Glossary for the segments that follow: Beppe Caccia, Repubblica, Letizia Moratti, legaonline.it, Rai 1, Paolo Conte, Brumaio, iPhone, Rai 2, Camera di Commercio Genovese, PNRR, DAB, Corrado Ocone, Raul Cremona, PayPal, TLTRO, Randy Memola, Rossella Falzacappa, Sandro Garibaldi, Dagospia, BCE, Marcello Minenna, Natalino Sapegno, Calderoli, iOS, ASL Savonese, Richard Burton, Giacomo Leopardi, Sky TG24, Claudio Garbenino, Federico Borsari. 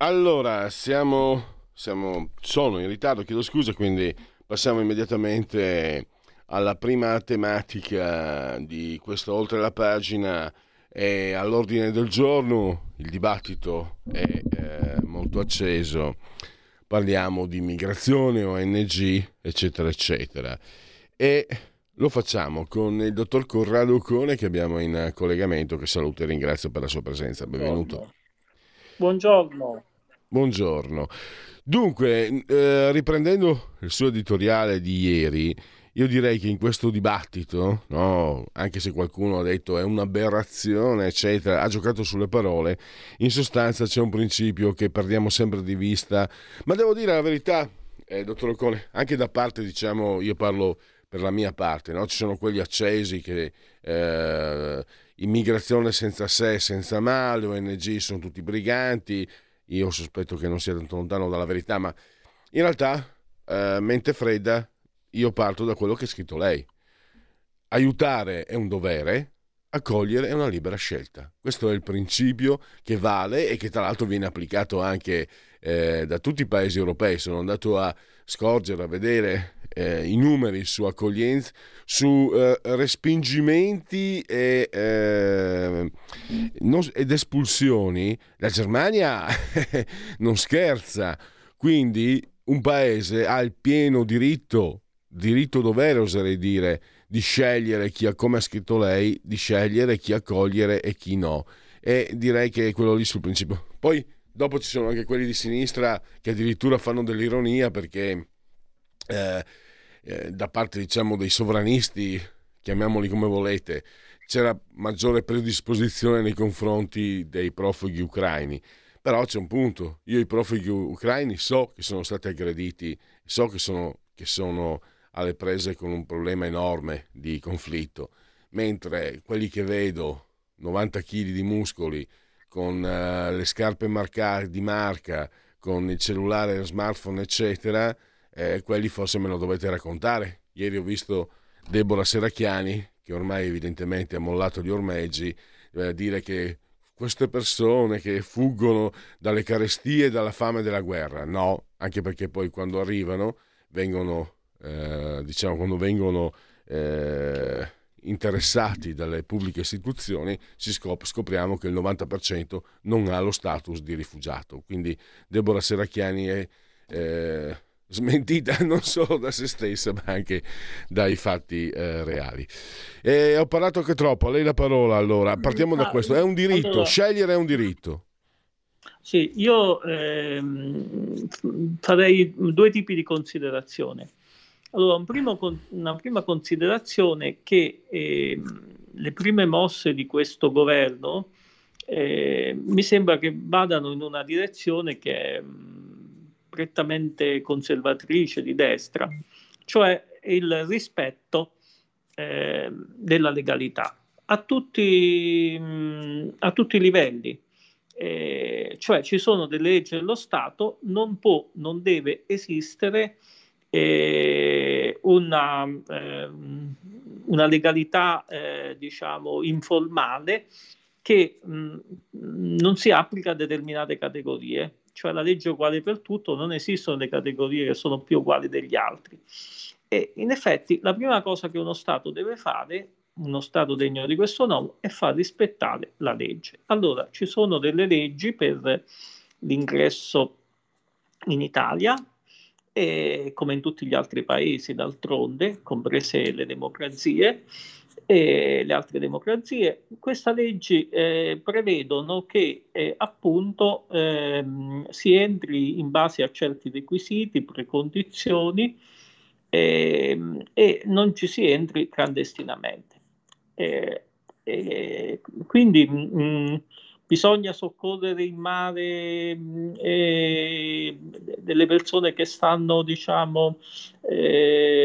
Allora, sono in ritardo, chiedo scusa, quindi passiamo immediatamente alla prima tematica di questo Oltre la pagina. E all'ordine del giorno, il dibattito è molto acceso, parliamo di migrazione, ONG, eccetera, eccetera. E lo facciamo con il dottor Corrado Ocone, che abbiamo in collegamento, che saluto e ringrazio per la sua presenza. Benvenuto. Buongiorno. Buongiorno. Dunque, riprendendo il suo editoriale di ieri, io direi che in questo dibattito, no, anche se qualcuno ha detto è un'aberrazione, eccetera, ha giocato sulle parole, in sostanza c'è un principio che perdiamo sempre di vista, ma devo dire la verità, dottor Ocone, anche da parte, diciamo, io parlo per la mia parte, no? Ci sono quelli accesi che... immigrazione senza se, senza ma, le ONG sono tutti briganti. Io sospetto che non sia tanto lontano dalla verità, ma in realtà, mente fredda, io parto da quello che ha scritto lei. Aiutare è un dovere, accogliere è una libera scelta. Questo è il principio che vale e che tra l'altro viene applicato anche da tutti i paesi europei. Sono andato a scorgere, a vedere i numeri su accoglienza, su respingimenti ed espulsioni. La Germania non scherza, quindi un paese ha il pieno diritto dovere, oserei dire, di scegliere chi, come ha scritto lei, di scegliere chi accogliere e chi no. E direi che è quello lì sul principio. Poi dopo ci sono anche quelli di sinistra che addirittura fanno dell'ironia, perché da parte, diciamo, dei sovranisti, chiamiamoli come volete, c'era maggiore predisposizione nei confronti dei profughi ucraini. Però c'è un punto: io i profughi ucraini so che sono stati aggrediti, so che sono alle prese con un problema enorme di conflitto, mentre quelli che vedo 90 kg di muscoli, con le scarpe di marca, con il cellulare, lo smartphone, eccetera, quelli forse me lo dovete raccontare. Ieri ho visto Debora Serracchiani, che ormai evidentemente ha mollato gli ormeggi, dire che queste persone che fuggono dalle carestie, dalla fame e dalla guerra, no, anche perché poi quando arrivano vengono interessati dalle pubbliche istituzioni, scopriamo che il 90% non ha lo status di rifugiato. Quindi Debora Serracchiani è smentita non solo da se stessa, ma anche dai fatti reali. E ho parlato anche troppo, a lei la parola. Allora partiamo da questo: è un diritto, allora, scegliere è un diritto. Sì, io farei due tipi di considerazione. Allora, una prima considerazione che le prime mosse di questo governo mi sembra che vadano in una direzione che è prettamente conservatrice, di destra, cioè il rispetto della legalità a tutti i livelli. Cioè ci sono delle leggi dello Stato, non deve esistere una legalità diciamo informale che non si applica a determinate categorie, cioè la legge è uguale per tutto, non esistono le categorie che sono più uguali degli altri. E in effetti la prima cosa che uno Stato deve fare, uno Stato degno di questo nome, è far rispettare la legge. Allora ci sono delle leggi per l'ingresso in Italia, come in tutti gli altri paesi d'altronde, comprese le democrazie, e le altre democrazie. Questa legge prevedono che appunto si entri in base a certi requisiti, precondizioni e non ci si entri clandestinamente. Quindi bisogna soccorrere in mare delle persone che stanno, diciamo,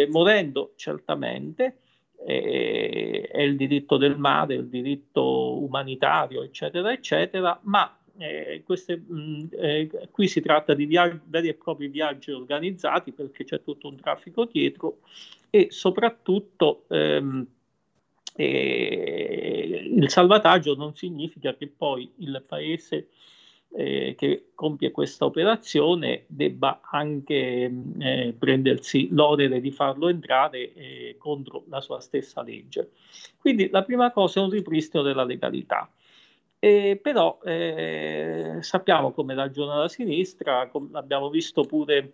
morendo, certamente. È il diritto del mare, il diritto umanitario, eccetera, eccetera, ma qui si tratta di veri e propri viaggi organizzati, perché c'è tutto un traffico dietro e soprattutto il salvataggio non significa che poi il paese che compie questa operazione debba anche prendersi l'onere di farlo entrare contro la sua stessa legge. Quindi la prima cosa è un ripristino della legalità. Però sappiamo come ragiona la sinistra, l'abbiamo visto pure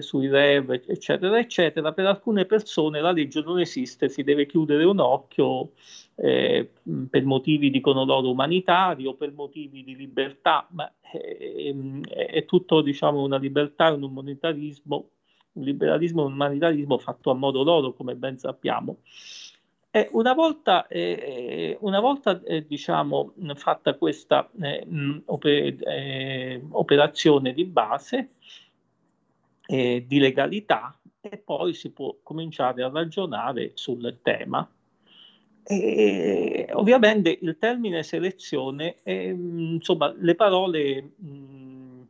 sui rev, eccetera, eccetera. Per alcune persone la legge non esiste, si deve chiudere un occhio per motivi, dicono loro, umanitari o per motivi di libertà, ma è tutto, diciamo, una libertà, un umanitarismo, un liberalismo, un umanitarismo fatto a modo loro, come ben sappiamo. Una volta diciamo, fatta questa operazione di base, di legalità, e poi si può cominciare a ragionare sul tema. Ovviamente il termine selezione, insomma, le parole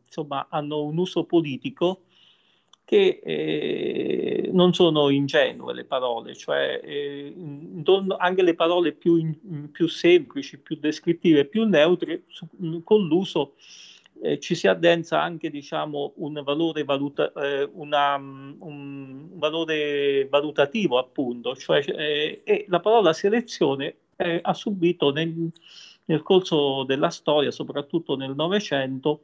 insomma, hanno un uso politico che non sono ingenue le parole, cioè anche le parole più semplici, più descrittive, più neutre, con l'uso ci si addensa anche, diciamo, un valore valutativo, appunto, cioè, e la parola selezione ha subito nel corso della storia, soprattutto nel Novecento,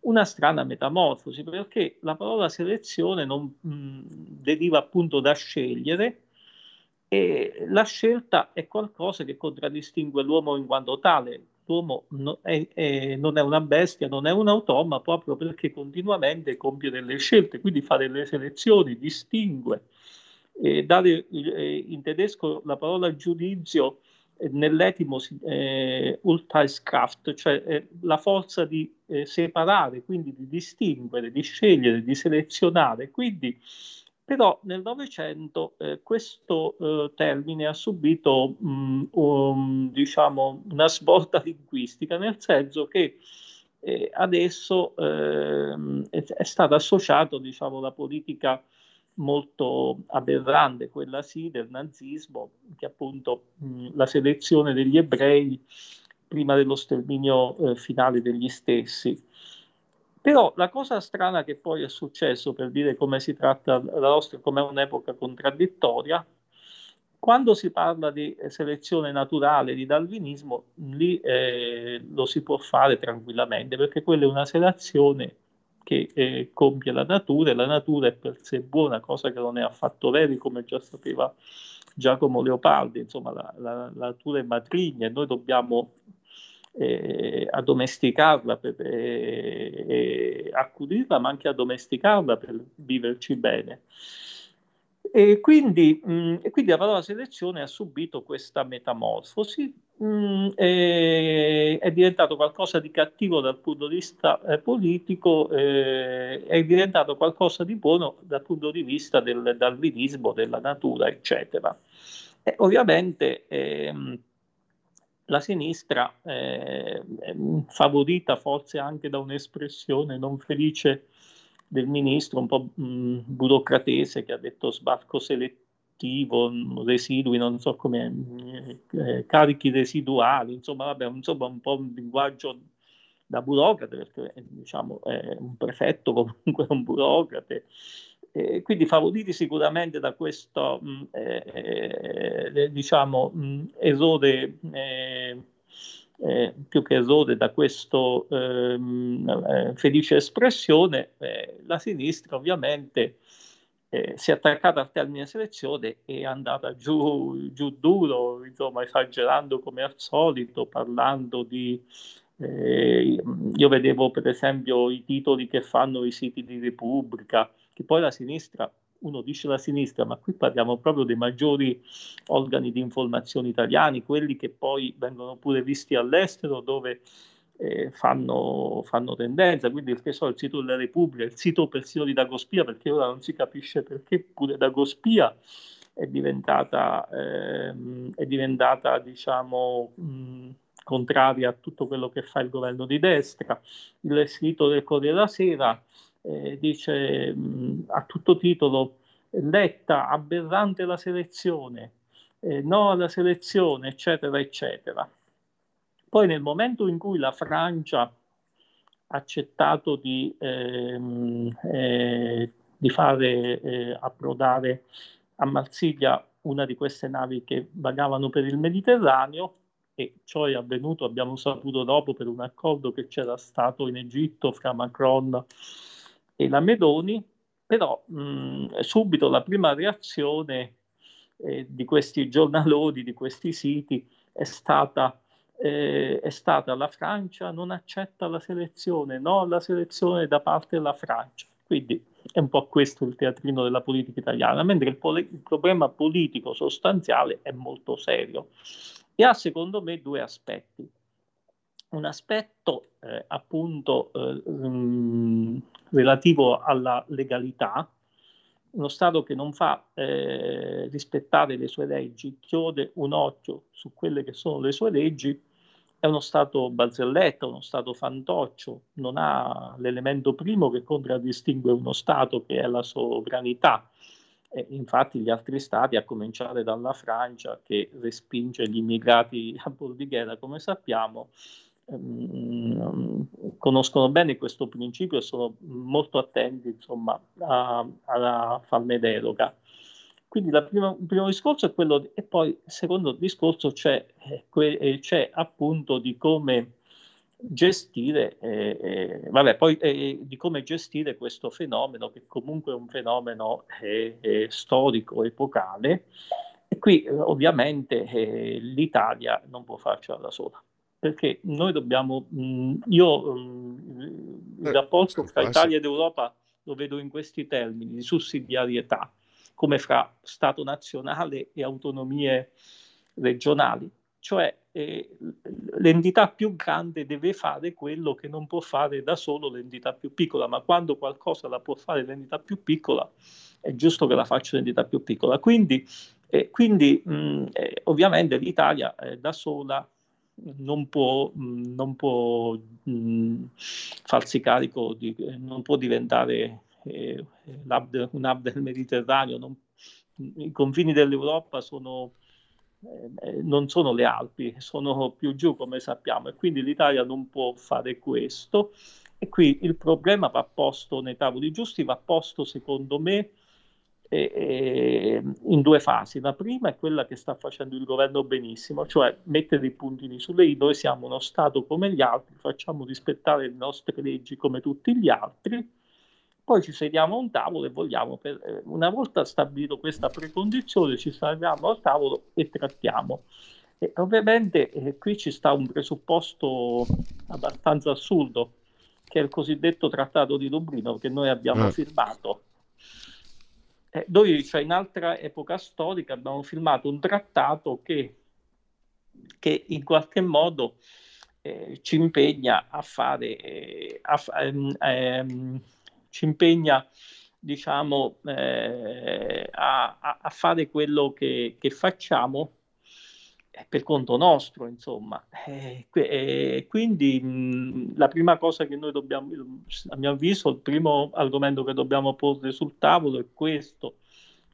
una strana metamorfosi, perché la parola selezione non deriva appunto da scegliere, e la scelta è qualcosa che contraddistingue l'uomo in quanto tale. L'uomo non è una bestia, non è un automa, proprio perché continuamente compie delle scelte, quindi fa delle selezioni, distingue. Dare in tedesco la parola giudizio nell'etimo Urteilskraft, cioè la forza di separare, quindi di distinguere, di scegliere, di selezionare. Quindi, però nel Novecento questo termine ha subito diciamo una svolta linguistica, nel senso che adesso è stata associata, diciamo, la politica molto aberrante, quella sì, del nazismo, che appunto la selezione degli ebrei prima dello sterminio finale degli stessi. Però la cosa strana che poi è successo, per dire come si tratta la nostra, come un'epoca contraddittoria, quando si parla di selezione naturale, di darwinismo, lì lo si può fare tranquillamente, perché quella è una selezione che compie la natura, e la natura è per sé buona, cosa che non è affatto vera, come già sapeva Giacomo Leopardi, insomma la natura è matrigna e noi dobbiamo addomesticarla e accudirla, ma anche addomesticarla per viverci bene. E quindi la parola selezione ha subito questa metamorfosi, è diventato qualcosa di cattivo dal punto di vista politico, è diventato qualcosa di buono dal punto di vista del darwinismo, della natura, eccetera. Ovviamente la sinistra, favorita forse anche da un'espressione non felice del ministro, un po' burocratese, che ha detto sbarco selettivo, residui, non so come, carichi residuali, insomma, vabbè, insomma un po' un linguaggio da burocrate, perché diciamo è un prefetto comunque un burocrate. Quindi favoriti sicuramente da questo diciamo errore, più che errore, da questo felice espressione, la sinistra ovviamente si è attaccata al termine selezione e è andata giù duro, insomma, esagerando come al solito, parlando di... io vedevo per esempio i titoli che fanno i siti di Repubblica, che poi la sinistra, uno dice la sinistra, ma qui parliamo proprio dei maggiori organi di informazione italiani, quelli che poi vengono pure visti all'estero, dove fanno tendenza. Quindi che so, il sito della Repubblica, il sito persino di Dagospia, perché ora non si capisce perché pure Dagospia è diventata diciamo contraria a tutto quello che fa il governo di destra. Il sito del Corriere della Sera dice a tutto titolo: Letta, aberrante la selezione, no alla selezione, eccetera, eccetera. Poi nel momento in cui la Francia ha accettato di fare approdare a Marsiglia una di queste navi che vagavano per il Mediterraneo, e ciò è avvenuto, abbiamo saputo dopo, per un accordo che c'era stato in Egitto fra Macron e la Medoni, però subito la prima reazione di questi giornaloni, di questi siti, è stata la Francia non accetta la selezione, no alla selezione da parte della Francia. Quindi è un po' questo il teatrino della politica italiana, mentre il problema politico sostanziale è molto serio. E ha secondo me due aspetti. Un aspetto appunto relativo alla legalità. Uno Stato che non fa rispettare le sue leggi, chiude un occhio su quelle che sono le sue leggi, è uno Stato barzelletta, uno Stato fantoccio, non ha l'elemento primo che contraddistingue uno Stato, che è la sovranità. Infatti gli altri Stati, a cominciare dalla Francia, che respinge gli immigrati a bordighera, come sappiamo, conoscono bene questo principio e sono molto attenti, insomma, a farne deroga. Quindi il primo discorso è quello e poi il secondo discorso c'è appunto di come gestire di come gestire questo fenomeno, che comunque è un fenomeno storico, epocale, e qui ovviamente l'Italia non può farcela da sola, perché noi dobbiamo il rapporto tra Italia ed Europa lo vedo in questi termini di sussidiarietà, come fra Stato nazionale e autonomie regionali. Cioè l'entità più grande deve fare quello che non può fare da solo l'entità più piccola, ma quando qualcosa la può fare l'entità più piccola è giusto che la faccia l'entità più piccola. Quindi ovviamente l'Italia da sola non può farsi carico, non può diventare un hub del Mediterraneo, i confini dell'Europa non sono le Alpi, sono più giù, come sappiamo, e quindi l'Italia non può fare questo. E qui il problema va posto nei tavoli giusti, va posto secondo me in due fasi. La prima è quella che sta facendo il governo benissimo, cioè mettere i puntini sulle i. Noi siamo uno Stato come gli altri, facciamo rispettare le nostre leggi come tutti gli altri. Poi ci sediamo a un tavolo e vogliamo, una volta stabilito questa precondizione, ci sediamo al tavolo e trattiamo. E ovviamente qui ci sta un presupposto abbastanza assurdo, che è il cosiddetto Trattato di Dublino, che noi abbiamo firmato. Noi, cioè, in altra epoca storica abbiamo firmato un trattato che in qualche modo ci impegna a fare... ci impegna, diciamo, a fare quello che facciamo per conto nostro, insomma. Quindi la prima cosa che noi dobbiamo, a mio avviso, il primo argomento che dobbiamo porre sul tavolo è questo.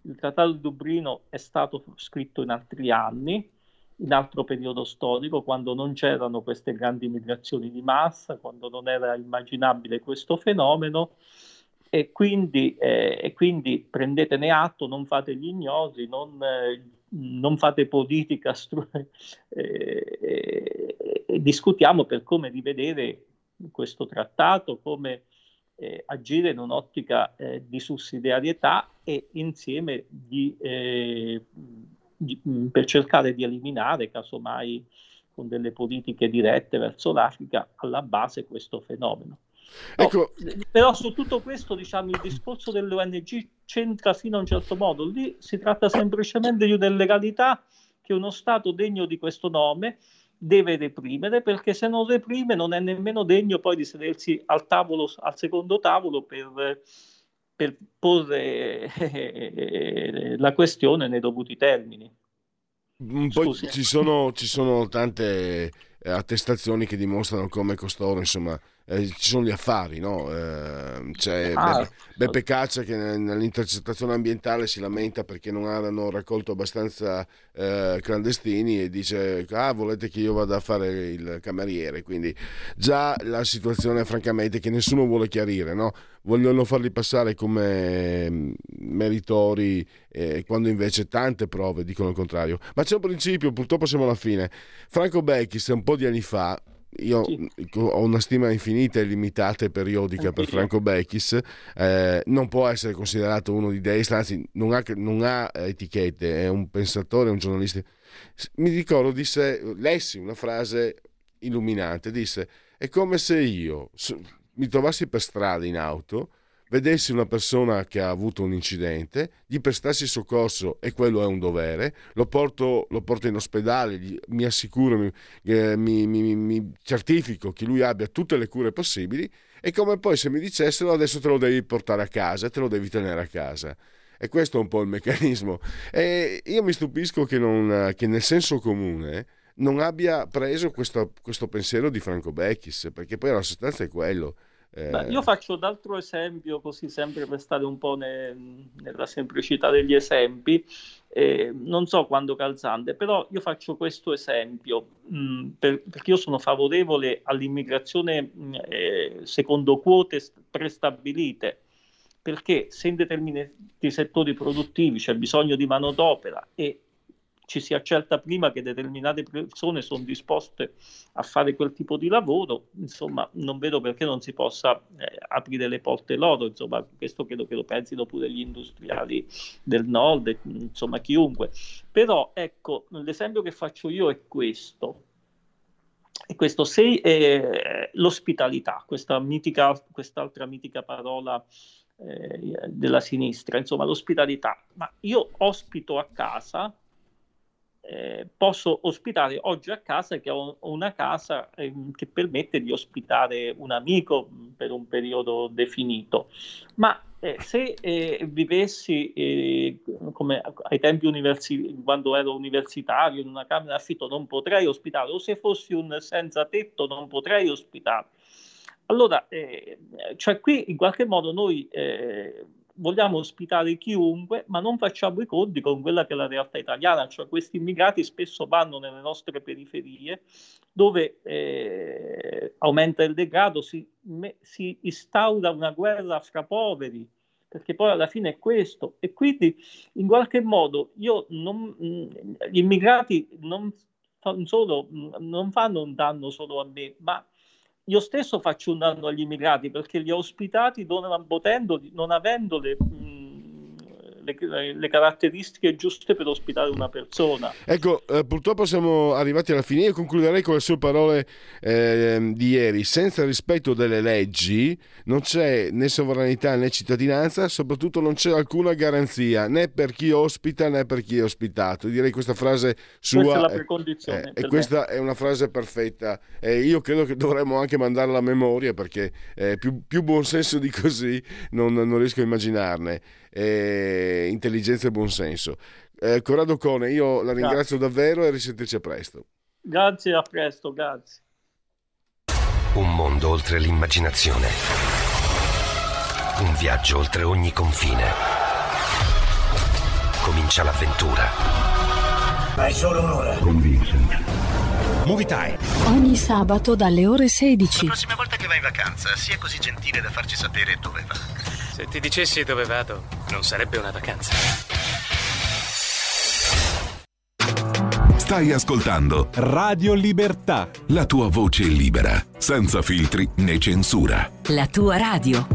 Il Trattato di Dublino è stato scritto in altri anni, in altro periodo storico, quando non c'erano queste grandi migrazioni di massa, quando non era immaginabile questo fenomeno. E quindi prendetene atto, non fate gli ignosi, non fate politica, discutiamo per come rivedere questo trattato, come agire in un'ottica di sussidiarietà e insieme per cercare di eliminare, casomai con delle politiche dirette verso l'Africa, alla base questo fenomeno. No, ecco. Però su tutto questo, diciamo, il discorso dell'ONG c'entra fino a un certo modo. Lì si tratta semplicemente di una illegalità che uno Stato degno di questo nome deve reprimere, perché se non reprime non è nemmeno degno poi di sedersi al tavolo, al secondo tavolo, per porre la questione nei dovuti termini. Poi ci sono tante attestazioni che dimostrano come costoro, insomma, ci sono gli affari, no? C'è Beppe Caccia che nell'intercettazione ambientale si lamenta perché non hanno raccolto abbastanza clandestini e dice: volete che io vada a fare il cameriere? Quindi già la situazione, francamente, che nessuno vuole chiarire, no? Vogliono farli passare come meritori, quando invece tante prove dicono il contrario. Ma c'è un principio, purtroppo siamo alla fine. Franco Bechis un po' di anni fa, io ho una stima infinita e limitata e periodica per Franco Bechis, non può essere considerato uno di destra, anzi non ha etichette, è un pensatore, è un giornalista. Mi ricordo, lessi una frase illuminante, disse: è come se io mi trovassi per strada in auto, vedessi una persona che ha avuto un incidente, gli prestassi soccorso, e quello è un dovere, lo porto in ospedale, mi assicuro, mi certifico che lui abbia tutte le cure possibili, e come poi se mi dicessero: adesso te lo devi portare a casa, te lo devi tenere a casa. E questo è un po' il meccanismo. E io mi stupisco che nel senso comune non abbia preso questo pensiero di Franco Bechis, perché poi la sostanza è quello. Beh, io faccio un altro esempio, così sempre per stare un po' nella semplicità degli esempi, non so quando calzante, però io faccio questo esempio perché io sono favorevole all'immigrazione secondo quote prestabilite, perché se in determinati settori produttivi c'è bisogno di manodopera e ci si accerta prima che determinate persone sono disposte a fare quel tipo di lavoro, insomma, non vedo perché non si possa aprire le porte loro, insomma, questo credo che lo pensino pure gli industriali del nord, insomma, chiunque. Però, ecco, l'esempio che faccio io è questo. E questo se l'ospitalità, quest'altra mitica parola della sinistra, insomma, l'ospitalità. Ma io ospito a casa, posso ospitare oggi a casa, che ho una casa che permette di ospitare un amico per un periodo definito, ma se vivessi come ai tempi quando ero universitario in una camera affitto non potrei ospitare, o se fossi un senza tetto non potrei ospitare. Allora cioè qui in qualche modo noi vogliamo ospitare chiunque, ma non facciamo i conti con quella che è la realtà italiana, cioè questi immigrati spesso vanno nelle nostre periferie dove aumenta il degrado, si instaura una guerra fra poveri, perché poi alla fine è questo. E quindi in qualche modo gli immigrati non fanno un danno solo a me, ma io stesso faccio un danno agli immigrati, perché li ho ospitati non avendo le caratteristiche giuste per ospitare una persona. Ecco, purtroppo siamo arrivati alla fine. Io concluderei con le sue parole di ieri: senza rispetto delle leggi non c'è né sovranità né cittadinanza, soprattutto non c'è alcuna garanzia né per chi ospita né per chi è ospitato. Direi questa frase sua, questa è la precondizione e questa è una frase perfetta. Io credo che dovremmo anche mandarla a memoria, perché più buon senso di così non riesco a immaginarne. Intelligenza e buonsenso. Corrado Ocone, io la ringrazio davvero e risentirci a presto. Grazie, a presto, grazie. Un mondo oltre l'immaginazione, un viaggio oltre ogni confine. Comincia l'avventura. Hai solo un'ora. Con Vincent. Movie Time. Ogni sabato dalle ore 16. La prossima volta che vai in vacanza, sia così gentile da farci sapere dove va. Se ti dicessi dove vado, non sarebbe una vacanza. Stai ascoltando Radio Libertà. La tua voce libera, senza filtri né censura. La tua radio.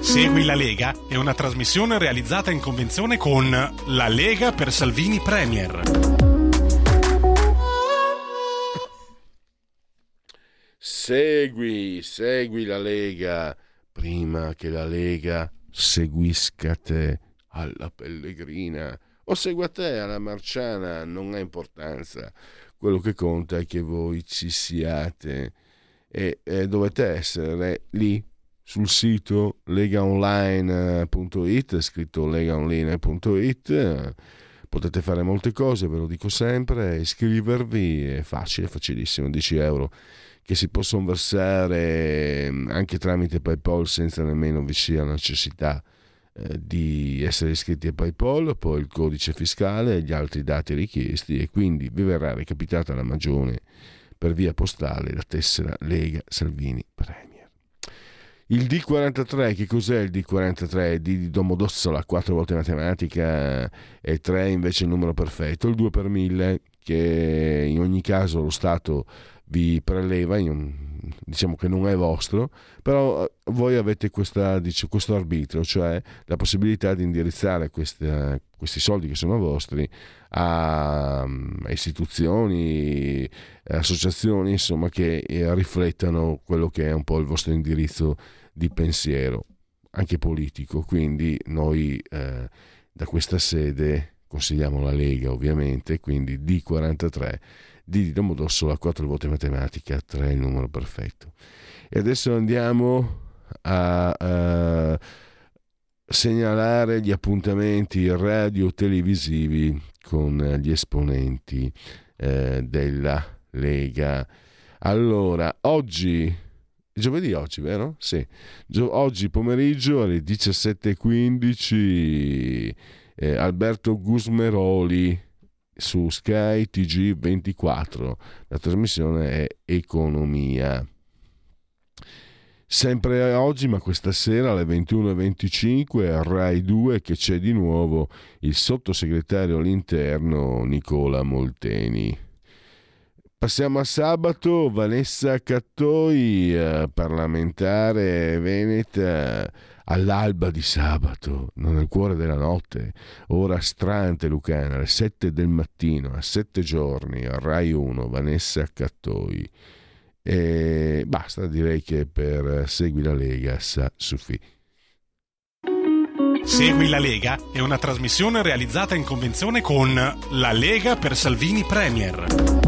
Segui la Lega è una trasmissione realizzata in convenzione con la Lega per Salvini Premier. Segui la Lega prima che la Lega seguisca te alla Pellegrina o segua te alla Marciana, non ha importanza. Quello che conta è che voi ci siate e dovete essere lì sul sito legaonline.it, scritto legaonline.it. Potete fare molte cose, ve lo dico sempre, iscrivervi è facile, facilissimo, 10 euro che si possono versare anche tramite PayPal senza nemmeno vi sia necessità di essere iscritti a PayPal, poi il codice fiscale e gli altri dati richiesti, e quindi vi verrà recapitata la magione per via postale, la tessera Lega Salvini Premier. Il D43, che cos'è il D43? D di Domodossola, 4 volte matematica e 3 invece il numero perfetto, il 2 per 1000, che in ogni caso lo Stato vi preleva, diciamo che non è vostro, però voi avete questo arbitrio, cioè la possibilità di indirizzare questi soldi che sono vostri a istituzioni, associazioni, insomma, che riflettano quello che è un po' il vostro indirizzo di pensiero, anche politico. Quindi noi da questa sede consigliamo la Lega, ovviamente, quindi D43, D di Domodossola, 4 volte matematica, 3 il numero perfetto. E adesso andiamo a segnalare gli appuntamenti radio-televisivi con gli esponenti della Lega. Allora, oggi, vero? Sì. Oggi pomeriggio alle 17:15... Alberto Gusmeroli su Sky TG24, la trasmissione è Economia. Sempre oggi, ma questa sera alle 21:25 a Rai 2, che c'è di nuovo il sottosegretario all'interno Nicola Molteni. Passiamo a sabato. Vanessa Cattoi, parlamentare veneta, all'alba di sabato, non nel cuore della notte, ora strante lucana, alle 7 del mattino, a 7 giorni, a Rai 1, Vanessa Cattoi. E basta, direi che per Segui la Lega sa suffi. Segui la Lega è una trasmissione realizzata in convenzione con la Lega per Salvini Premier.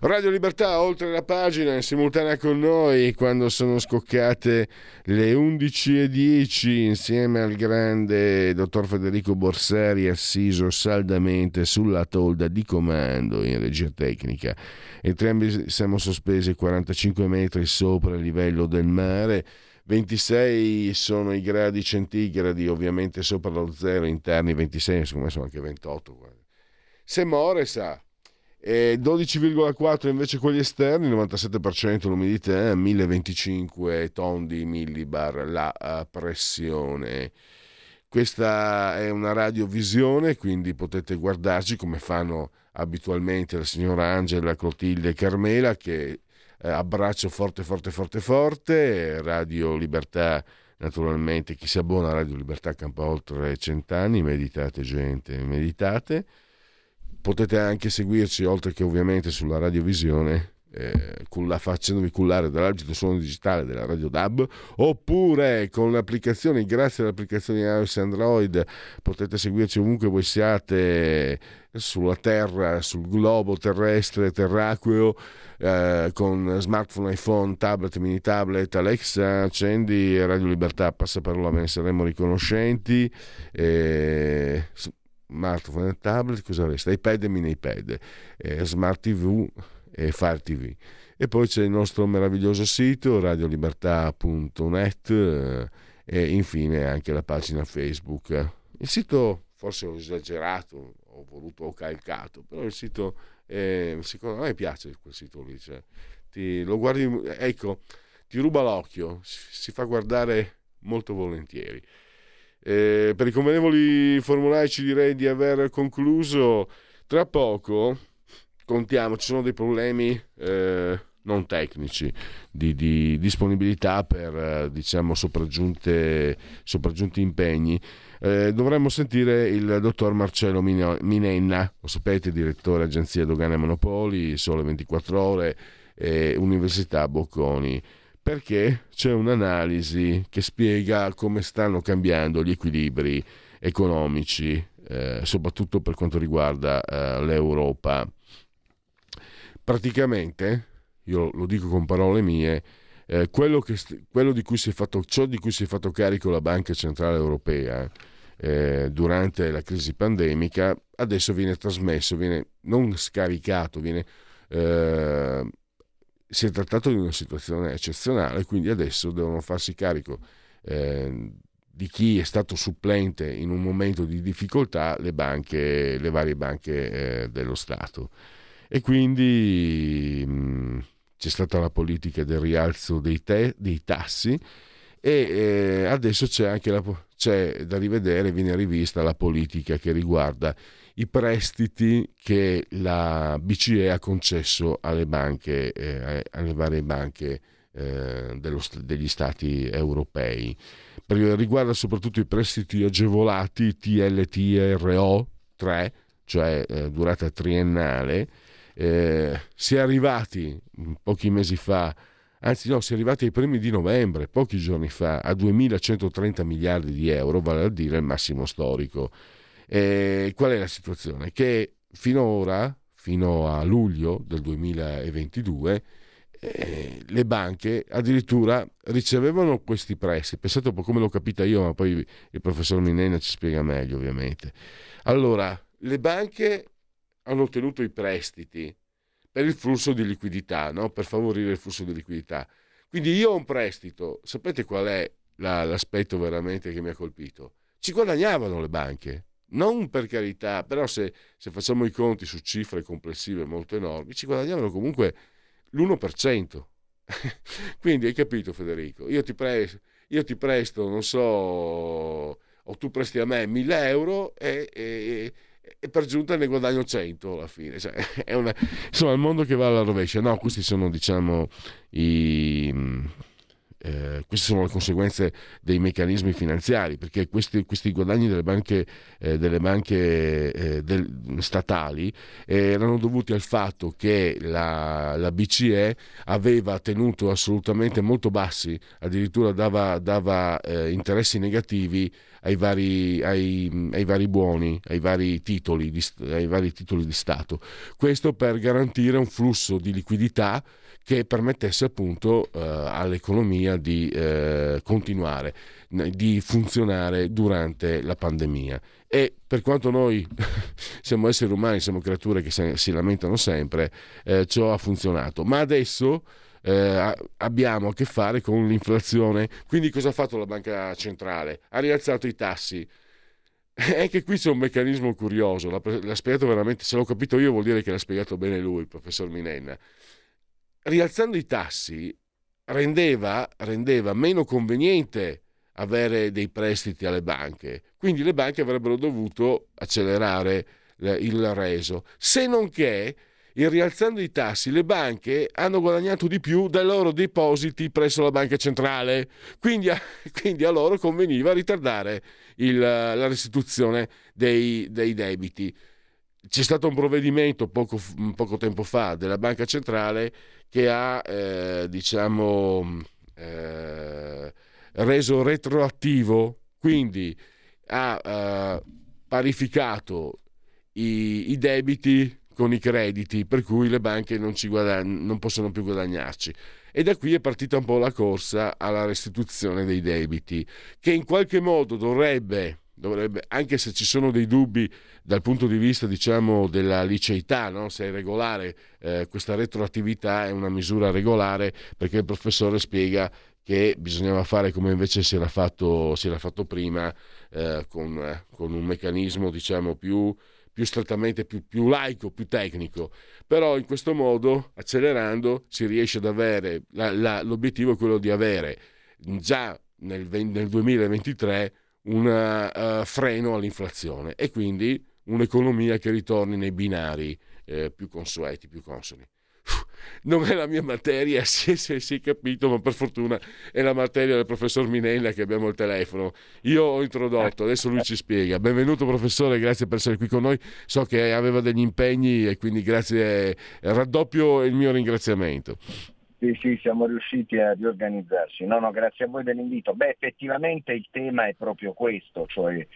Radio Libertà, oltre la pagina, in simultanea con noi, quando sono scoccate le 11:10, insieme al grande dottor Federico Borsari, assiso saldamente sulla tolda di comando in regia tecnica. Entrambi siamo sospesi 45 metri sopra il livello del mare, 26 sono i gradi centigradi, ovviamente sopra lo zero, interni 26, insomma sono anche 28. Se muore sa. 12,4 invece quelli esterni, 97% l'umidità, 1025 ton di millibar la pressione. Questa è una radiovisione, quindi potete guardarci come fanno abitualmente la signora Angela, Clotilde e Carmela, che abbraccio forte. Radio Libertà, naturalmente, chi si abbona a Radio Libertà campa oltre 100 anni. Meditate, gente, meditate. Potete anche seguirci, oltre che ovviamente sulla radiovisione, facendovi cullare dall'algito suono digitale della Radio DAB, oppure con l'applicazione, grazie alle applicazioni iOS e Android, potete seguirci ovunque voi siate sulla Terra, sul globo terrestre, terraqueo, con smartphone, iPhone, tablet, mini tablet. Alexa, accendi Radio Libertà, passa parola, ve ne saremo riconoscenti. Smartphone, tablet, cosa resta? iPad e mini iPad, Smart TV e Fire TV. E poi c'è il nostro meraviglioso sito radiolibertà.net e infine anche la pagina Facebook. Il sito forse ho esagerato, ho calcato, però il sito secondo me piace, quel sito lì, cioè, lo guardi, ecco, ti ruba l'occhio, si fa guardare molto volentieri. Per i convenevoli formulari ci direi di aver concluso. Tra poco contiamo, ci sono dei problemi non tecnici di disponibilità per diciamo sopraggiunti impegni. Dovremmo sentire il dottor Marcello Minenna, lo sapete, direttore Agenzia Dogane e Monopoli, Sole 24 Ore e Università Bocconi, perché c'è un'analisi che spiega come stanno cambiando gli equilibri economici, soprattutto per quanto riguarda l'Europa. Praticamente, io lo dico con parole mie, ciò di cui si è fatto carico la Banca Centrale Europea durante la crisi pandemica, adesso viene trasmesso, viene non scaricato, si è trattato di una situazione eccezionale, quindi adesso devono farsi carico di chi è stato supplente in un momento di difficoltà le varie banche dello Stato. E quindi c'è stata la politica del rialzo dei tassi e adesso c'è da rivedere, viene rivista la politica che riguarda i prestiti che la BCE ha concesso alle banche, alle varie banche degli stati europei. Riguarda soprattutto i prestiti agevolati TLTRO 3, cioè durata triennale. Si è arrivati ai primi di novembre, pochi giorni fa, a 2.130 miliardi di euro, vale a dire il massimo storico. Qual è la situazione? Che finora, fino a luglio del 2022, le banche addirittura ricevevano questi prestiti. Pensate un po' come l'ho capita io, ma poi il professor Minenna ci spiega meglio, ovviamente. Allora, le banche hanno ottenuto i prestiti per il flusso di liquidità, no? Per favorire il flusso di liquidità. Quindi io ho un prestito, sapete qual è l'aspetto veramente che mi ha colpito? Ci guadagnavano le banche, non per carità, però se facciamo i conti su cifre complessive molto enormi, ci guadagnavano comunque l'1%. Quindi hai capito, Federico, io ti presto, non so, o tu presti a me 1000 euro e per giunta ne guadagno 100 alla fine, cioè, insomma il mondo che va alla rovescia. No, questi sono queste sono le conseguenze dei meccanismi finanziari, perché questi guadagni delle banche statali erano dovuti al fatto che la BCE aveva tenuto assolutamente molto bassi, addirittura dava interessi negativi ai vari titoli di Stato. Questo per garantire un flusso di liquidità che permettesse appunto all'economia di continuare, di funzionare durante la pandemia. E per quanto noi siamo esseri umani, siamo creature che si lamentano sempre, ciò ha funzionato. Ma adesso abbiamo a che fare con l'inflazione. Quindi cosa ha fatto la banca centrale? Ha rialzato i tassi. E anche qui c'è un meccanismo curioso, l'ha spiegato veramente, se l'ho capito io vuol dire che l'ha spiegato bene lui, il professor Minenna. Rialzando i tassi rendeva meno conveniente avere dei prestiti alle banche, quindi le banche avrebbero dovuto accelerare il reso, se non che rialzando i tassi le banche hanno guadagnato di più dai loro depositi presso la banca centrale, quindi a loro conveniva ritardare la restituzione dei debiti. C'è stato un provvedimento poco tempo fa della Banca Centrale che ha reso retroattivo, quindi ha parificato i debiti con i crediti, per cui le banche non possono più guadagnarci. E da qui è partita un po' la corsa alla restituzione dei debiti, che in qualche modo dovrebbe, anche se ci sono dei dubbi dal punto di vista della liceità, no? Se è regolare, questa retroattività è una misura regolare, perché il professore spiega che bisognava fare come invece si era fatto prima, con un meccanismo più strettamente, più laico, più tecnico. Però in questo modo, accelerando, si riesce ad avere l'obiettivo è quello di avere già nel 2023 un freno all'inflazione e quindi un'economia che ritorni nei binari più consueti, più consoni. Non è la mia materia, se si è capito, ma per fortuna è la materia del professor Minenna, che abbiamo al telefono. Io ho introdotto, adesso lui ci spiega. Benvenuto professore, grazie per essere qui con noi, so che aveva degli impegni e quindi grazie, raddoppio il mio ringraziamento. Sì, siamo riusciti a riorganizzarci. No, grazie a voi dell'invito. Effettivamente il tema è proprio questo, cioè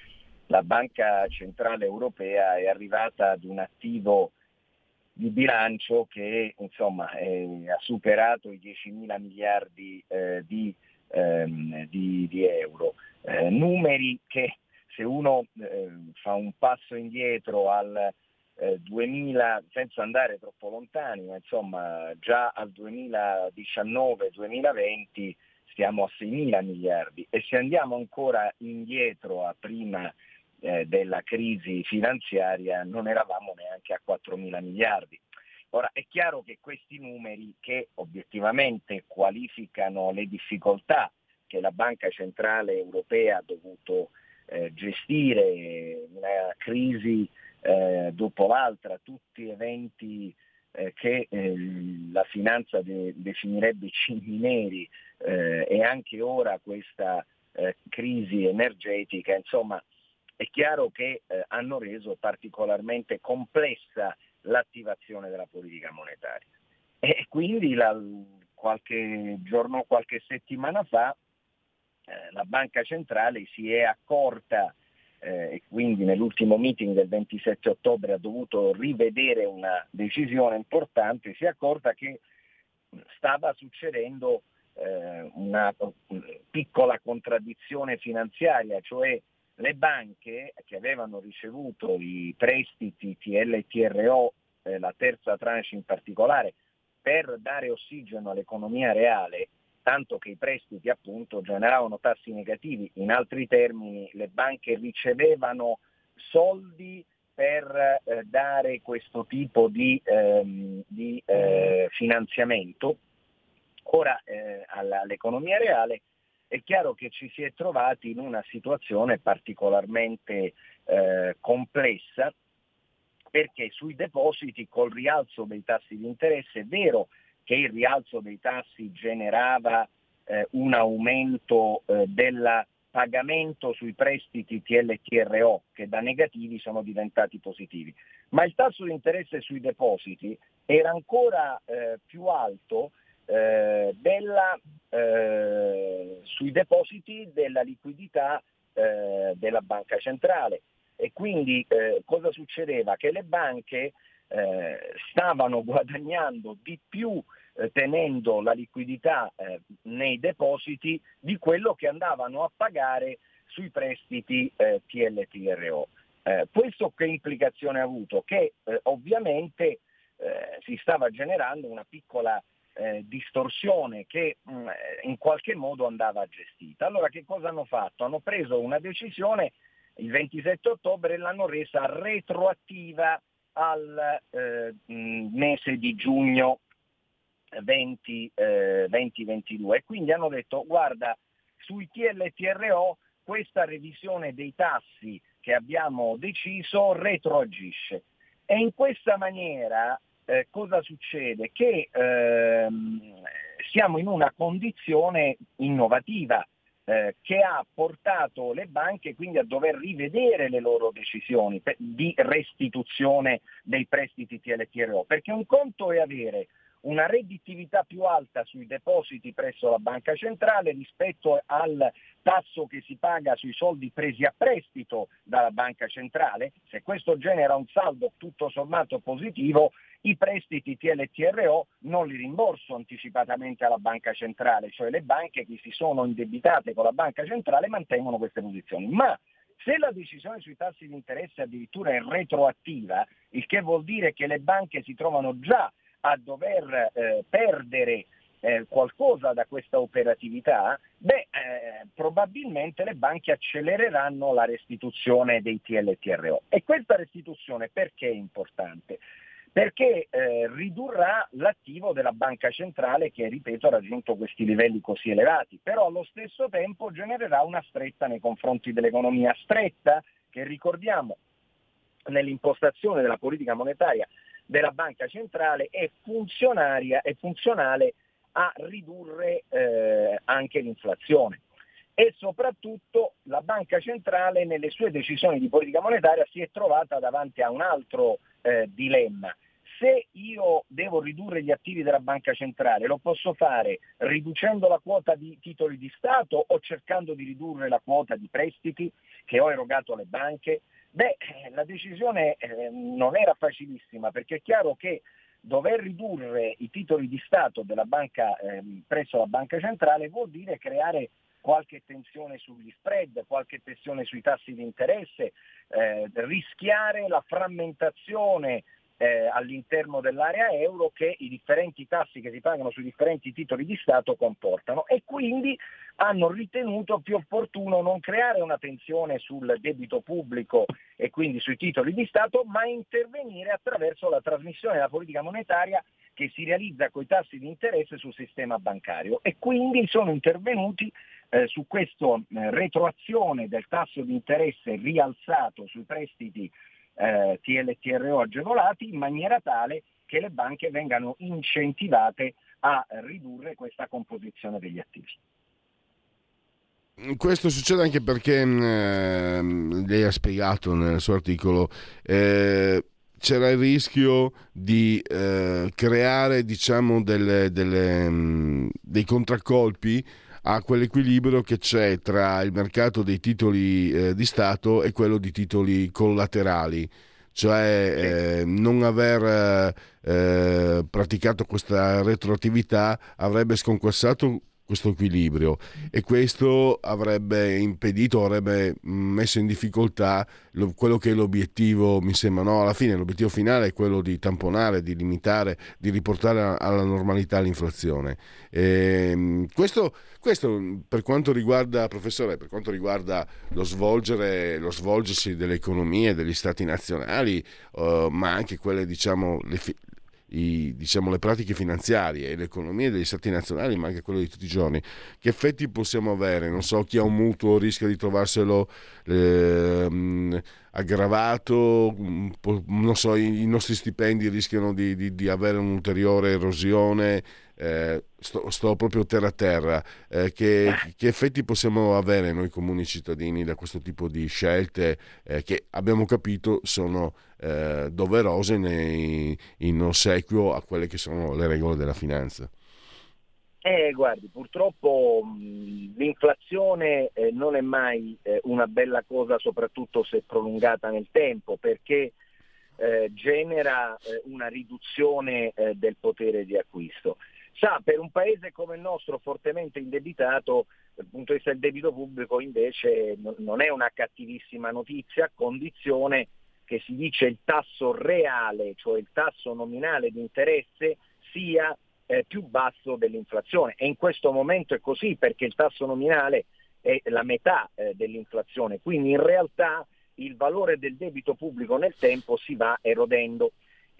la Banca Centrale Europea è arrivata ad un attivo di bilancio che ha superato i 10.000 miliardi di euro. Numeri che se uno fa un passo indietro al 2000, senza andare troppo lontani, ma già al 2019-2020 siamo a 6.000 miliardi e se andiamo ancora indietro a prima della crisi finanziaria non eravamo neanche a 4.000 miliardi. Ora è chiaro che questi numeri, che obiettivamente qualificano le difficoltà che la Banca Centrale Europea ha dovuto gestire, una crisi dopo l'altra, tutti eventi che la finanza definirebbe cigni neri, e anche ora questa crisi energetica, è chiaro che hanno reso particolarmente complessa l'attivazione della politica monetaria. E quindi qualche settimana fa la Banca Centrale si è accorta, e quindi nell'ultimo meeting del 27 ottobre ha dovuto rivedere una decisione importante, si è accorta che stava succedendo una piccola contraddizione finanziaria, cioè le banche che avevano ricevuto i prestiti TLTRO, la terza tranche in particolare, per dare ossigeno all'economia reale, tanto che i prestiti appunto generavano tassi negativi, in altri termini le banche ricevevano soldi per dare questo tipo di finanziamento. Ora all'economia reale è chiaro che ci si è trovati in una situazione particolarmente complessa, perché sui depositi, col rialzo dei tassi di interesse, è vero che il rialzo dei tassi generava un aumento del pagamento sui prestiti TLTRO, che da negativi sono diventati positivi, ma il tasso di interesse sui depositi era ancora più alto sui depositi della liquidità della Banca Centrale. E quindi cosa succedeva? Che le banche stavano guadagnando di più tenendo la liquidità nei depositi di quello che andavano a pagare sui prestiti TLTRO. Questo che implicazione ha avuto? Che ovviamente si stava generando una piccola distorsione che in qualche modo andava gestita. Allora che cosa hanno fatto? Hanno preso una decisione il 27 ottobre e l'hanno resa retroattiva al mese di giugno 2022, e quindi hanno detto: guarda, sui TLTRO questa revisione dei tassi che abbiamo deciso retroagisce. E in questa maniera cosa succede? Che siamo in una condizione innovativa che ha portato le banche quindi a dover rivedere le loro decisioni di restituzione dei prestiti TLTRO, perché un conto è avere una redditività più alta sui depositi presso la Banca Centrale rispetto al tasso che si paga sui soldi presi a prestito dalla Banca Centrale. Se questo genera un saldo tutto sommato positivo, i prestiti TLTRO non li rimborso anticipatamente alla Banca Centrale, cioè le banche che si sono indebitate con la Banca Centrale mantengono queste posizioni. Ma se la decisione sui tassi di interesse addirittura è retroattiva, il che vuol dire che le banche si trovano già a dover perdere qualcosa da questa operatività, probabilmente le banche accelereranno la restituzione dei TLTRO. E questa restituzione perché è importante? Perché ridurrà l'attivo della Banca Centrale che, ripeto, ha raggiunto questi livelli così elevati, però allo stesso tempo genererà una stretta nei confronti dell'economia, stretta che, ricordiamo, nell'impostazione della politica monetaria della Banca Centrale è funzionale a ridurre anche l'inflazione. E soprattutto la Banca Centrale nelle sue decisioni di politica monetaria si è trovata davanti a un altro dilemma. se io devo ridurre gli attivi della Banca Centrale, lo posso fare riducendo la quota di titoli di Stato o cercando di ridurre la quota di prestiti che ho erogato alle banche? Beh, la decisione non era facilissima, perché è chiaro che dover ridurre i titoli di Stato della banca, presso la Banca Centrale vuol dire creare qualche tensione sugli spread, qualche tensione sui tassi di interesse, rischiare la frammentazione all'interno dell'area euro che i differenti tassi che si pagano sui differenti titoli di Stato comportano, e quindi hanno ritenuto più opportuno non creare una tensione sul debito pubblico e quindi sui titoli di Stato, ma intervenire attraverso la trasmissione della politica monetaria che si realizza coi tassi di interesse sul sistema bancario, e quindi sono intervenuti su questa retroazione del tasso di interesse rialzato sui prestiti TLTRO agevolati, in maniera tale che le banche vengano incentivate a ridurre questa composizione degli attivi. Questo succede anche perché lei ha spiegato nel suo articolo c'era il rischio di creare, diciamo, dei contraccolpi a quell'equilibrio che c'è tra il mercato dei titoli di Stato e quello di titoli collaterali, cioè non aver praticato questa retroattività avrebbe sconquassato questo equilibrio, e questo avrebbe impedito, avrebbe messo in difficoltà quello che è l'obiettivo, mi sembra, no? Alla fine l'obiettivo finale è quello di tamponare, di limitare, di riportare alla normalità l'inflazione. Questo per quanto riguarda, professore, per quanto riguarda lo svolgersi delle economie, degli stati nazionali, ma anche quelle, diciamo, le pratiche finanziarie e le economie degli stati nazionali, ma anche quello di tutti i giorni, che effetti possiamo avere? Non so, chi ha un mutuo rischia di trovarselo aggravato, non so, i nostri stipendi rischiano di avere un'ulteriore erosione, sto proprio terra a terra, che effetti possiamo avere noi comuni cittadini da questo tipo di scelte che abbiamo capito sono doverose in ossequio a quelle che sono le regole della finanza? Guardi, purtroppo l'inflazione non è mai una bella cosa, soprattutto se prolungata nel tempo, perché genera una riduzione del potere di acquisto. Sa, per un paese come il nostro, fortemente indebitato, dal punto di vista del debito pubblico invece non è una cattivissima notizia, a condizione che si dice il tasso reale, cioè il tasso nominale di interesse, sia più basso dell'inflazione. E in questo momento è così, perché il tasso nominale è la metà dell'inflazione, quindi in realtà il valore del debito pubblico nel tempo si va erodendo.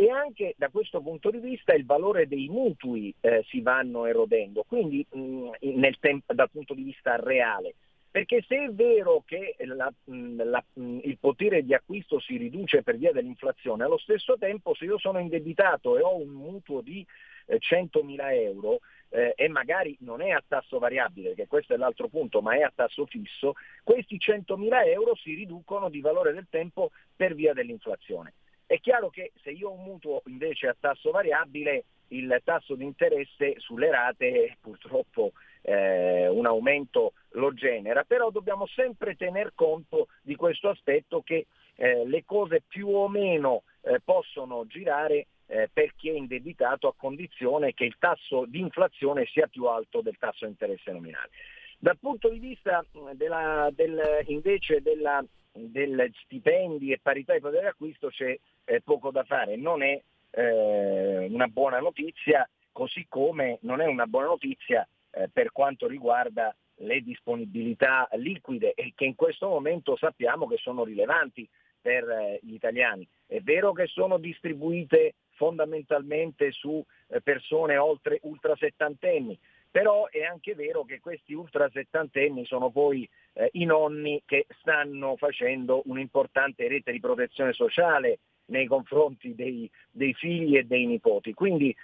E anche da questo punto di vista il valore dei mutui si vanno erodendo, quindi dal punto di vista reale. Perché se è vero che il potere di acquisto si riduce per via dell'inflazione, allo stesso tempo se io sono indebitato e ho un mutuo di 100.000 euro e magari non è a tasso variabile, perché questo è l'altro punto, ma è a tasso fisso, questi 100.000 euro si riducono di valore del tempo per via dell'inflazione. È chiaro che se io ho un mutuo invece a tasso variabile, il tasso di interesse sulle rate purtroppo un aumento lo genera, però dobbiamo sempre tener conto di questo aspetto, che le cose più o meno possono girare per chi è indebitato, a condizione che il tasso di inflazione sia più alto del tasso di interesse nominale. Dal punto di vista del stipendi e parità di potere d'acquisto c'è poco da fare, non è una buona notizia, così come non è una buona notizia per quanto riguarda le disponibilità liquide, che in questo momento sappiamo che sono rilevanti per gli italiani. È vero che sono distribuite fondamentalmente su persone ultrasettantenni, però è anche vero che questi ultrasettantenni sono poi i nonni che stanno facendo un'importante rete di protezione sociale nei confronti dei figli e dei nipoti. Quindi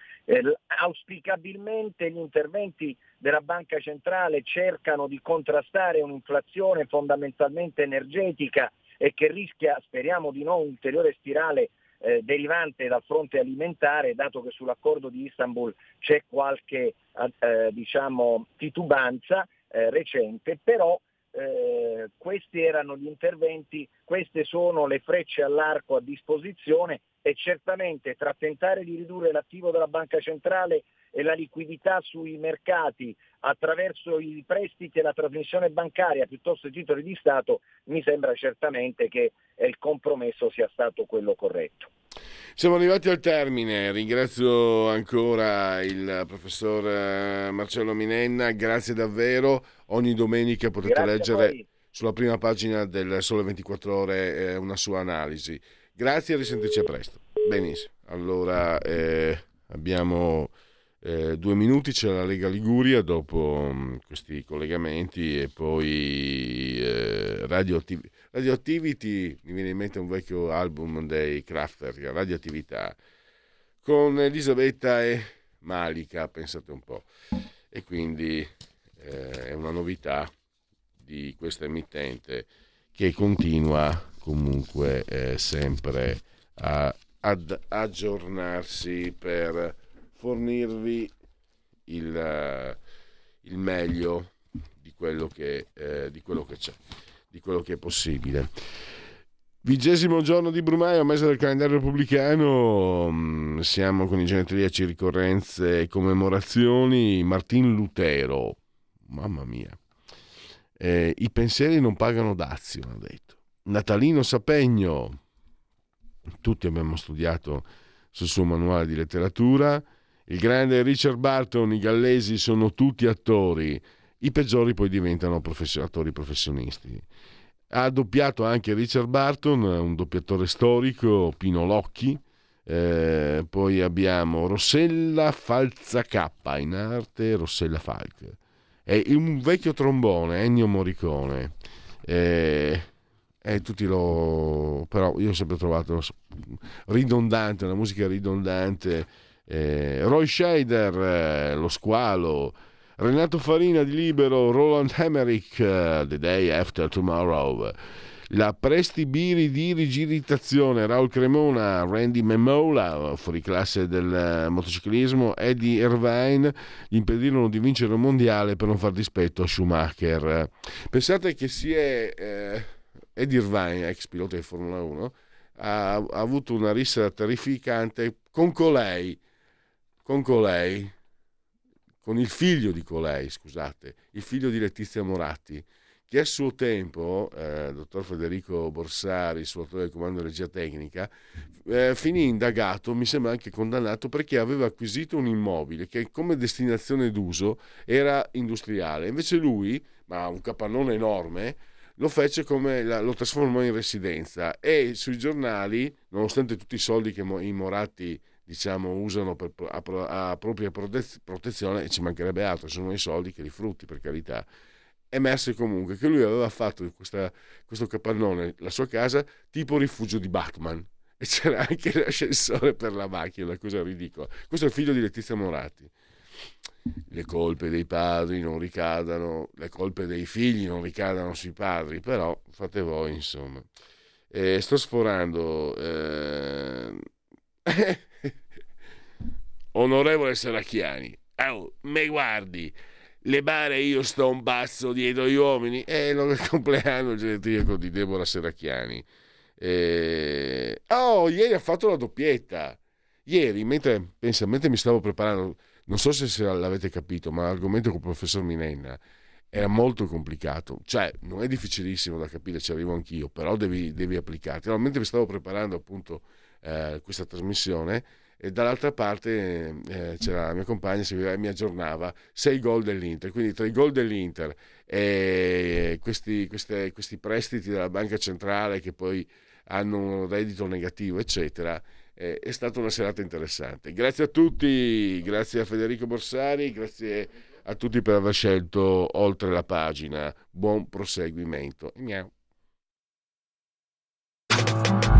auspicabilmente gli interventi della Banca Centrale cercano di contrastare un'inflazione fondamentalmente energetica e che rischia, speriamo di no, un'ulteriore spirale derivante dal fronte alimentare, dato che sull'accordo di Istanbul c'è qualche titubanza recente, però questi erano gli interventi, queste sono le frecce all'arco a disposizione, e certamente tra tentare di ridurre l'attivo della Banca Centrale e la liquidità sui mercati attraverso i prestiti e la trasmissione bancaria piuttosto i titoli di Stato, mi sembra certamente che il compromesso sia stato quello corretto. Siamo arrivati al termine, ringrazio ancora il professor Marcello Minenna, grazie davvero. Ogni domenica potete leggere sulla prima pagina del Sole 24 Ore una sua analisi. Grazie e risentirci a presto. Benissimo, allora abbiamo 2 minuti, c'è la Lega Liguria dopo questi collegamenti e poi Radioactivity, mi viene in mente un vecchio album dei Kraftwerk, Radioattività, con Elisabetta e Malika, pensate un po', e quindi è una novità di questa emittente che continua comunque sempre ad aggiornarsi per fornirvi il meglio di quello che c'è, di quello che è possibile. 20° giorno di Brumaio, mese del calendario repubblicano, siamo con i genetriaci, ricorrenze e commemorazioni. Martin Lutero, mamma mia, i pensieri non pagano dazio, hanno detto. Natalino Sapegno, tutti abbiamo studiato sul suo manuale di letteratura. Il grande Richard Burton, i gallesi sono tutti attori, i peggiori poi diventano attori professionisti. Ha doppiato anche Richard Burton, un doppiatore storico, Pino Locchi, poi abbiamo Rossella Falzacappa, in arte Rossella Falc, e un vecchio trombone, Ennio Morricone, però io ho sempre trovato ridondante, una musica ridondante. Roy Scheider, lo squalo, Renato Farina di Libero, Roland Emmerich, The Day After Tomorrow, la Presti Biri di Rigiritazione, Raul Cremona, Randy Memola, fuori classe del motociclismo, Eddie Irvine, gli impedirono di vincere un mondiale per non far dispetto a Schumacher. Pensate che si è Eddie Irvine, ex pilota di Formula 1, ha avuto una rissa terrificante con il figlio di colei, scusate, il figlio di Letizia Moratti, che a suo tempo, dottor Federico Borsari, suo autore del comando di regia tecnica, finì indagato, mi sembra anche condannato, perché aveva acquisito un immobile che come destinazione d'uso era industriale. Invece lui, ma un capannone enorme, lo fece lo trasformò in residenza, e sui giornali, nonostante tutti i soldi che i Moratti usano per a propria protezione, e ci mancherebbe altro, sono i soldi che li frutti, per carità, emerse comunque che lui aveva fatto di questo capannone la sua casa tipo rifugio di Batman, e c'era anche l'ascensore per la macchina, una cosa ridicola. Questo è il figlio di Letizia Moratti. Le colpe dei padri non ricadano, le colpe dei figli non ricadano sui padri, però fate voi, insomma. Sto sforando. Onorevole Serracchiani, me guardi, le bare io sto un basso dietro gli uomini. Non è il compleanno il genetriaco di Debora Serracchiani. Ieri ha fatto la doppietta. Ieri, mentre mi stavo preparando, non so se l'avete capito, ma l'argomento con il professor Minenna era molto complicato, cioè non è difficilissimo da capire, ci arrivo anch'io, però devi applicarti. Allora, mentre mi stavo preparando appunto questa trasmissione, e dall'altra parte c'era la mia compagna che mi aggiornava 6 gol dell'Inter, quindi tra i gol dell'Inter e questi prestiti della Banca Centrale che poi hanno un reddito negativo eccetera, è stata una serata interessante. Grazie a tutti, grazie a Federico Borsari, grazie a tutti per aver scelto Oltre la Pagina, buon proseguimento. Miau.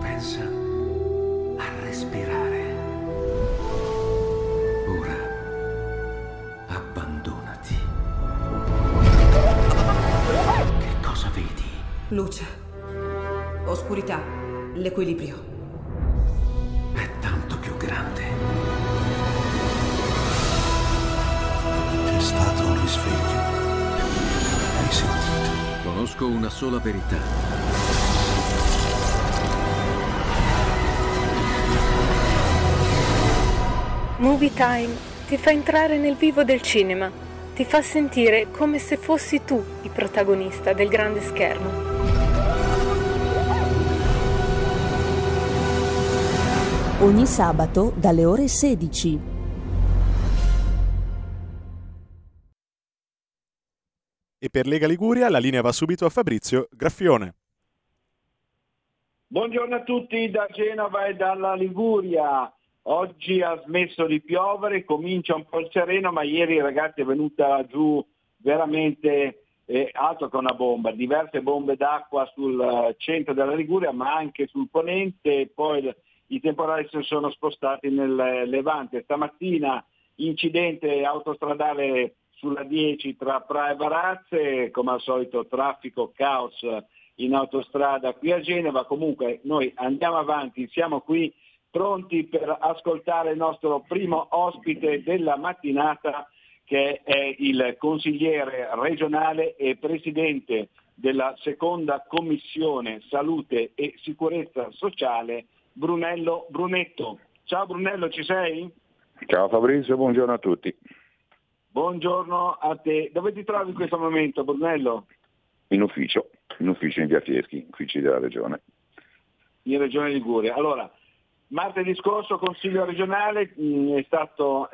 Pensa a respirare. Ora abbandonati. Che cosa vedi? Luce, oscurità, l'equilibrio. È tanto più grande. C'è stato un risveglio. Hai sentito? Conosco una sola verità. Movie Time ti fa entrare nel vivo del cinema. Ti fa sentire come se fossi tu il protagonista del grande schermo. Ogni sabato dalle ore 16. E per Lega Liguria la linea va subito a Fabrizio Graffione. Buongiorno a tutti da Genova e dalla Liguria. Oggi ha smesso di piovere, comincia un po' il sereno, ma ieri ragazzi è venuta giù veramente altro che una bomba. Diverse bombe d'acqua sul centro della Liguria, ma anche sul ponente. Poi i temporali si sono spostati nel Levante. Stamattina incidente autostradale sulla 10 tra Pra e Varazze, come al solito traffico, caos in autostrada qui a Genova. Comunque noi andiamo avanti, siamo qui pronti per ascoltare il nostro primo ospite della mattinata, che è il consigliere regionale e presidente della seconda commissione salute e sicurezza sociale, Brunello Brunetto. Ciao Brunello, ci sei? Ciao Fabrizio, buongiorno a tutti. Buongiorno a te. Dove ti trovi in questo momento, Brunello? In ufficio in Via Fieschi, uffici della Regione. In Regione Liguria. Allora, martedì scorso Consiglio regionale è stato,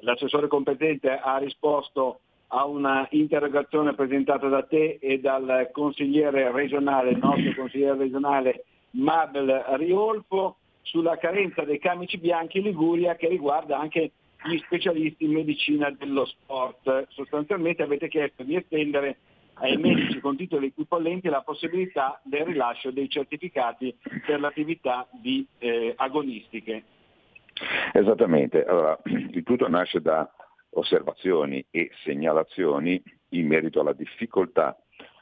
l'assessore competente ha risposto a una interrogazione presentata da te e dal consigliere regionale, il nostro consigliere regionale Mabel Riolfo, sulla carenza dei camici bianchi in Liguria, che riguarda anche gli specialisti in medicina dello sport. Sostanzialmente avete chiesto di estendere ai medici con titoli equipollenti la possibilità del rilascio dei certificati per l'attività di agonistiche. Esattamente. Allora, il tutto nasce da osservazioni e segnalazioni in merito alla difficoltà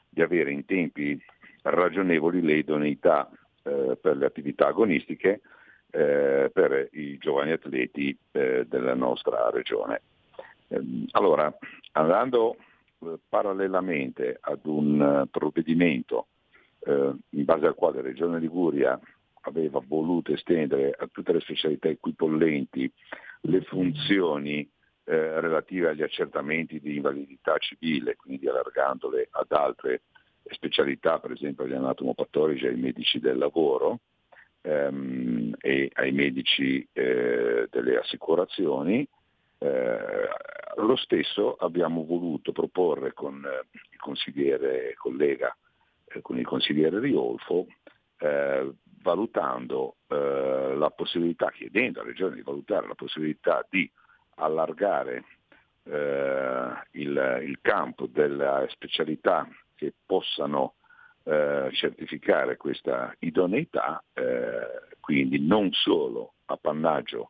di avere in tempi ragionevoli le idoneità per le attività agonistiche per i giovani atleti della nostra regione. Allora, andando parallelamente ad un provvedimento in base al quale la Regione Liguria aveva voluto estendere a tutte le specialità equipollenti le funzioni relative agli accertamenti di invalidità civile, quindi allargandole ad altre specialità, per esempio agli anatomopatologi, ai medici del lavoro e ai medici delle assicurazioni. Lo stesso abbiamo voluto proporre con il consigliere collega, con il consigliere Riolfo, valutando la possibilità, chiedendo alla Regione di valutare la possibilità di allargare il campo delle specialità che possano certificare questa idoneità, quindi non solo appannaggio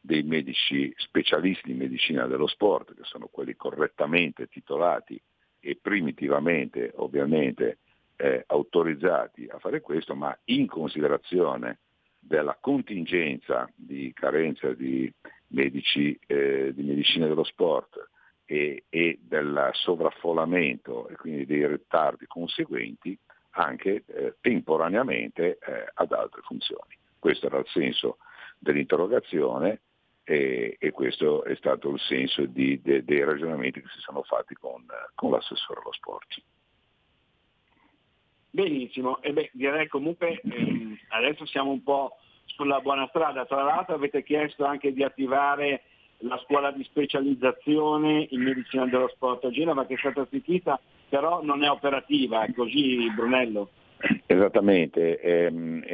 dei medici specialisti in medicina dello sport, che sono quelli correttamente titolati e primitivamente ovviamente autorizzati a fare questo, ma in considerazione della contingenza di carenza di medici di medicina dello sport e del sovraffollamento e quindi dei ritardi conseguenti anche temporaneamente ad altre funzioni. Questo era il senso dell'interrogazione e questo è stato il senso dei ragionamenti che si sono fatti con l'assessore allo sport. Benissimo, direi comunque adesso siamo un po' sulla buona strada. Tra l'altro avete chiesto anche di attivare la scuola di specializzazione in medicina dello sport a Genova, che è stata istituita però non è operativa, è così, Brunello? Esattamente, è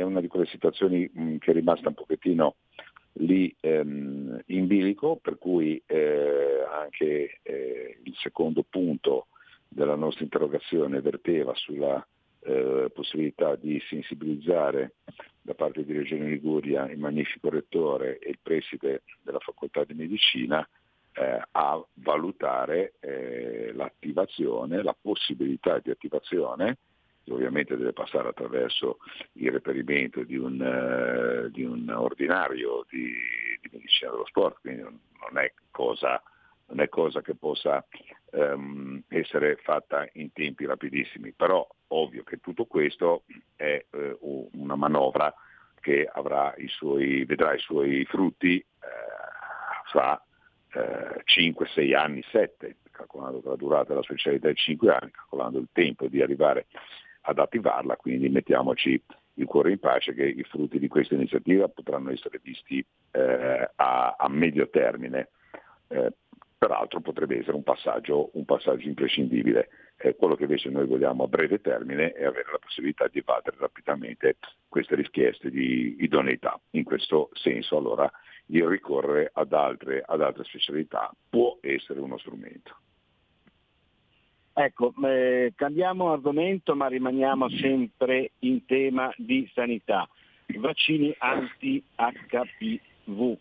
una di quelle situazioni che è rimasta un pochettino lì in bilico, per cui anche il secondo punto della nostra interrogazione verteva sulla possibilità di sensibilizzare da parte di Regione Liguria il magnifico rettore e il preside della facoltà di medicina a valutare l'attivazione, la possibilità di attivazione, che ovviamente deve passare attraverso il reperimento di un ordinario di medicina dello sport, quindi non è cosa che possa essere fatta in tempi rapidissimi, però ovvio che tutto questo è una manovra che vedrà i suoi frutti fra 5, 6 anni, 7, calcolando la durata della specialità di 5 anni, calcolando il tempo di arrivare ad attivarla, quindi mettiamoci il cuore in pace che i frutti di questa iniziativa potranno essere visti a medio termine. Peraltro potrebbe essere un passaggio imprescindibile. Quello che invece noi vogliamo a breve termine è avere la possibilità di evadere rapidamente queste richieste di idoneità. In questo senso allora il ricorrere ad altre specialità può essere uno strumento. Ecco, cambiamo argomento ma rimaniamo sempre in tema di sanità. Vaccini anti-HPV.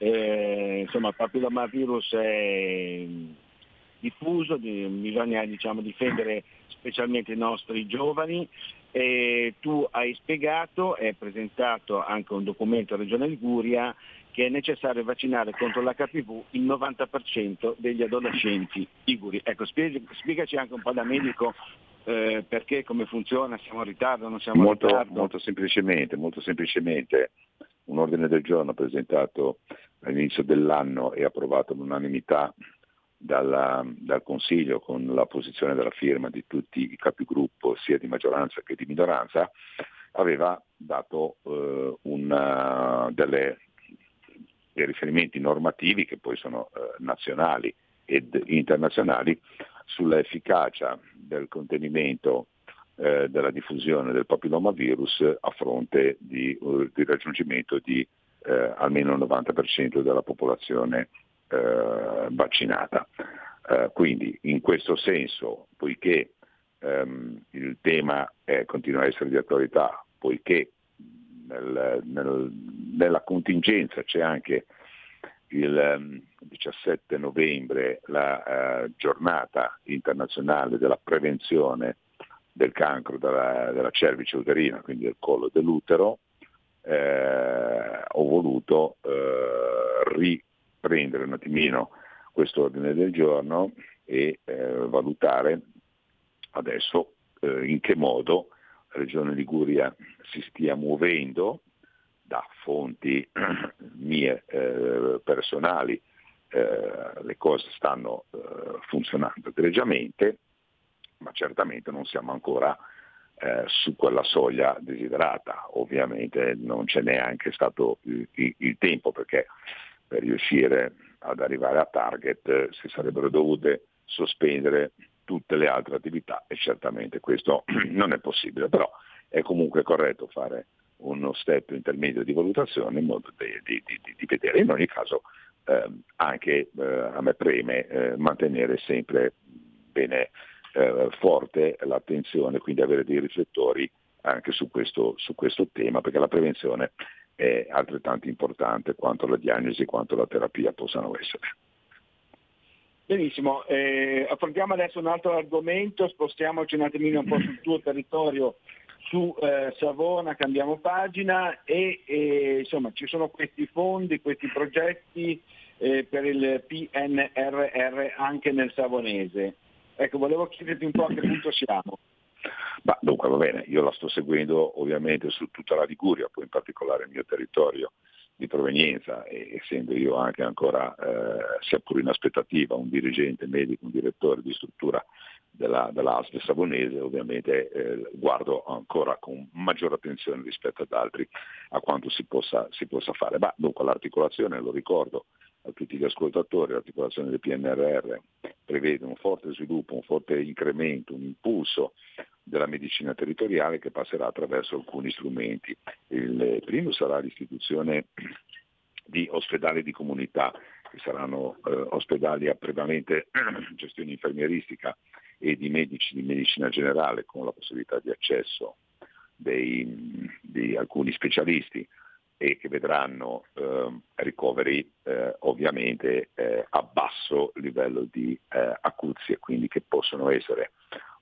Insomma, il papillomavirus è diffuso, bisogna difendere specialmente i nostri giovani. Tu hai spiegato, è presentato anche un documento a Regione Liguria, che è necessario vaccinare contro l'HPV il 90% degli adolescenti liguri. Ecco, spiegaci anche un po' da medico perché, come funziona, siamo in ritardo, non siamo in ritardo. Molto semplicemente. Un ordine del giorno presentato all'inizio dell'anno e approvato all'unanimità dal Consiglio con la posizione della firma di tutti i capigruppo sia di maggioranza che di minoranza, aveva dato dei riferimenti normativi che poi sono nazionali ed internazionali sull'efficacia del contenimento della diffusione del papillomavirus a fronte di raggiungimento di almeno il 90% della popolazione vaccinata. Quindi in questo senso, poiché il tema continua a essere di attualità, poiché nella contingenza c'è anche il 17 novembre la giornata internazionale della prevenzione del cancro della cervice uterina, quindi del collo dell'utero, ho voluto riprendere un attimino questo ordine del giorno e valutare adesso in che modo la Regione Liguria si stia muovendo da fonti mie personali, le cose stanno funzionando egregiamente, ma certamente non siamo ancora su quella soglia desiderata. Ovviamente non c'è neanche stato il tempo, perché per riuscire ad arrivare a target si sarebbero dovute sospendere tutte le altre attività e certamente questo non è possibile, però è comunque corretto fare uno step intermedio di valutazione in modo di vedere. In ogni caso anche a me preme mantenere sempre bene forte l'attenzione, quindi avere dei riflettori anche su questo tema, perché la prevenzione è altrettanto importante quanto la diagnosi, quanto la terapia possano essere. Benissimo, affrontiamo adesso un altro argomento, spostiamoci un attimino un po' sul tuo territorio, su Savona, cambiamo pagina e insomma ci sono questi fondi, questi progetti per il PNRR anche nel Savonese. Ecco, volevo chiederti un po' a che punto siamo. Ma dunque va bene, io la sto seguendo ovviamente su tutta la Liguria, poi in particolare il mio territorio di provenienza, e essendo io anche ancora, sia pure in aspettativa, un dirigente medico, un direttore di struttura della ASL savonese, ovviamente guardo ancora con maggiore attenzione rispetto ad altri a quanto si possa fare. Ma dunque l'articolazione, lo ricordo a tutti gli ascoltatori, l'articolazione del PNRR prevede un forte sviluppo, un forte incremento, un impulso della medicina territoriale che passerà attraverso alcuni strumenti. Il primo sarà l'istituzione di ospedali di comunità, che saranno ospedali a prevalente gestione infermieristica e di medici di medicina generale, con la possibilità di accesso di alcuni specialisti, e che vedranno ricoveri ovviamente a basso livello di acuzie, quindi che possono essere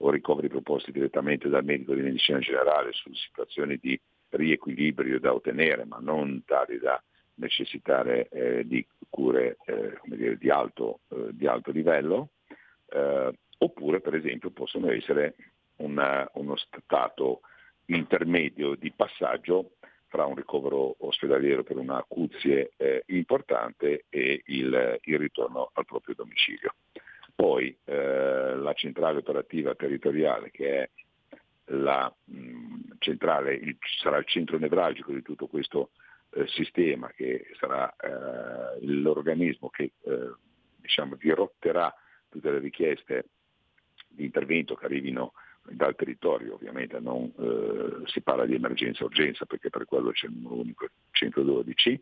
o ricoveri proposti direttamente dal medico di medicina generale su situazioni di riequilibrio da ottenere, ma non tali da necessitare di cure come dire, di alto livello, oppure per esempio possono essere uno stato intermedio di passaggio fra un ricovero ospedaliero per una acuzie importante e il ritorno al proprio domicilio. Poi la centrale operativa territoriale, che è sarà il centro nevralgico di tutto questo sistema, che sarà l'organismo che diciamo dirotterà tutte le richieste di intervento che arrivino dal territorio. Ovviamente non si parla di emergenza-urgenza, perché per quello c'è il numero unico 112.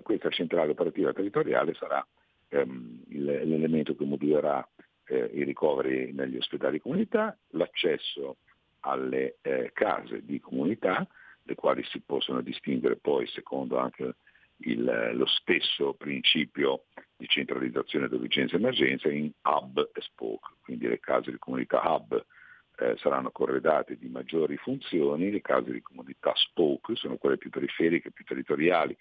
Questa centrale operativa territoriale sarà l'elemento che modulerà i ricoveri negli ospedali di comunità, l'accesso alle case di comunità, le quali si possono distinguere poi secondo anche lo stesso principio di centralizzazione d'urgenza e emergenza in hub e spoke, quindi le case di comunità hub saranno corredate di maggiori funzioni, le case di comunità spoke sono quelle più periferiche, più territoriali,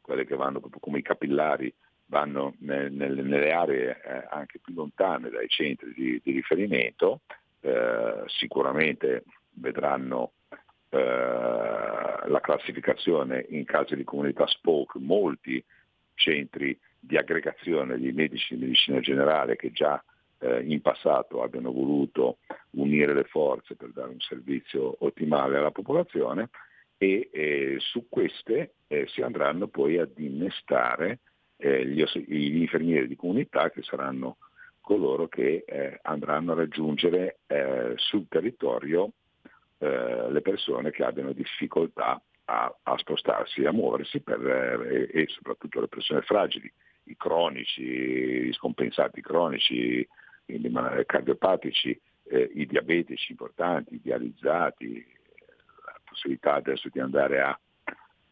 quelle che vanno proprio come i capillari, vanno nelle aree anche più lontane dai centri di riferimento, sicuramente vedranno la classificazione in case di comunità spoke, molti centri di aggregazione di medici di medicina generale che già in passato abbiano voluto unire le forze per dare un servizio ottimale alla popolazione, e su queste si andranno poi ad innestare gli infermieri di comunità, che saranno coloro che andranno a raggiungere sul territorio le persone che abbiano difficoltà a spostarsi, a muoversi, e soprattutto le persone fragili, i cronici, gli scompensati cronici, quindi cardiopatici, i diabetici importanti, i dializzati, la possibilità adesso di andare a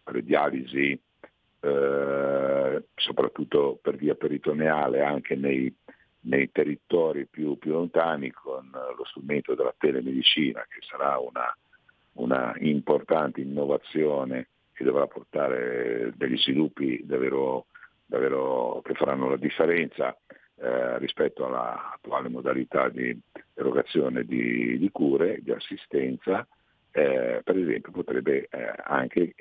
fare dialisi soprattutto per via peritoneale anche nei territori più lontani, con lo strumento della telemedicina, che sarà una importante innovazione che dovrà portare degli sviluppi davvero che faranno la differenza rispetto alla attuale modalità di erogazione di cure, di assistenza. Per esempio potrebbe anche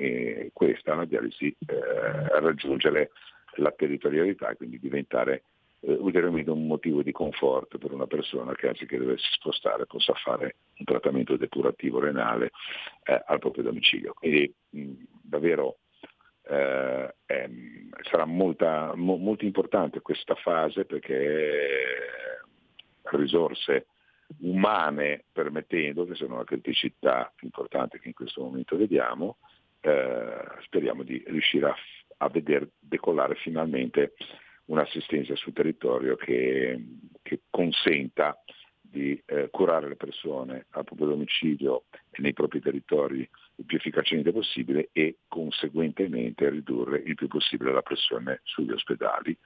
questa, la dialisi, raggiungere la territorialità, e quindi diventare ulteriormente un motivo di conforto per una persona che, anziché doversi spostare, possa fare un trattamento depurativo renale al proprio domicilio. Quindi davvero sarà molto importante questa fase, perché risorse umane permettendo, che sono una criticità importante che in questo momento vediamo, speriamo di riuscire a veder decollare finalmente un'assistenza sul territorio che consenta di curare le persone al proprio domicilio e nei propri territori il più efficacemente possibile, e conseguentemente ridurre il più possibile la pressione sugli ospedali,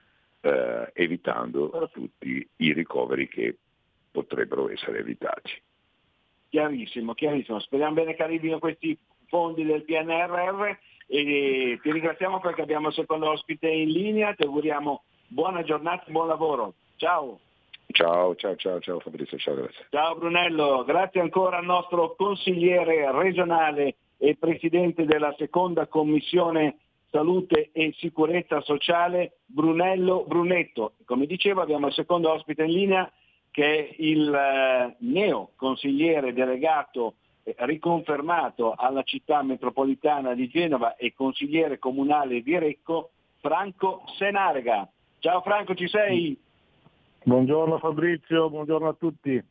evitando tutti i ricoveri che potrebbero essere evitati. Chiarissimo, chiarissimo. Speriamo bene che arrivino questi fondi del PNRR, e ti ringraziamo perché abbiamo il secondo ospite in linea, ti auguriamo buona giornata e buon lavoro. Ciao. Ciao Fabrizio, ciao, grazie. Ciao Brunello, grazie ancora al nostro consigliere regionale e presidente della seconda commissione salute e sicurezza sociale Brunello Brunetto. Come dicevo, abbiamo il secondo ospite in linea che è il neo consigliere delegato riconfermato alla città metropolitana di Genova e consigliere comunale di Recco, Franco Senarega. Ciao Franco, ci sei? Buongiorno Fabrizio, buongiorno a tutti.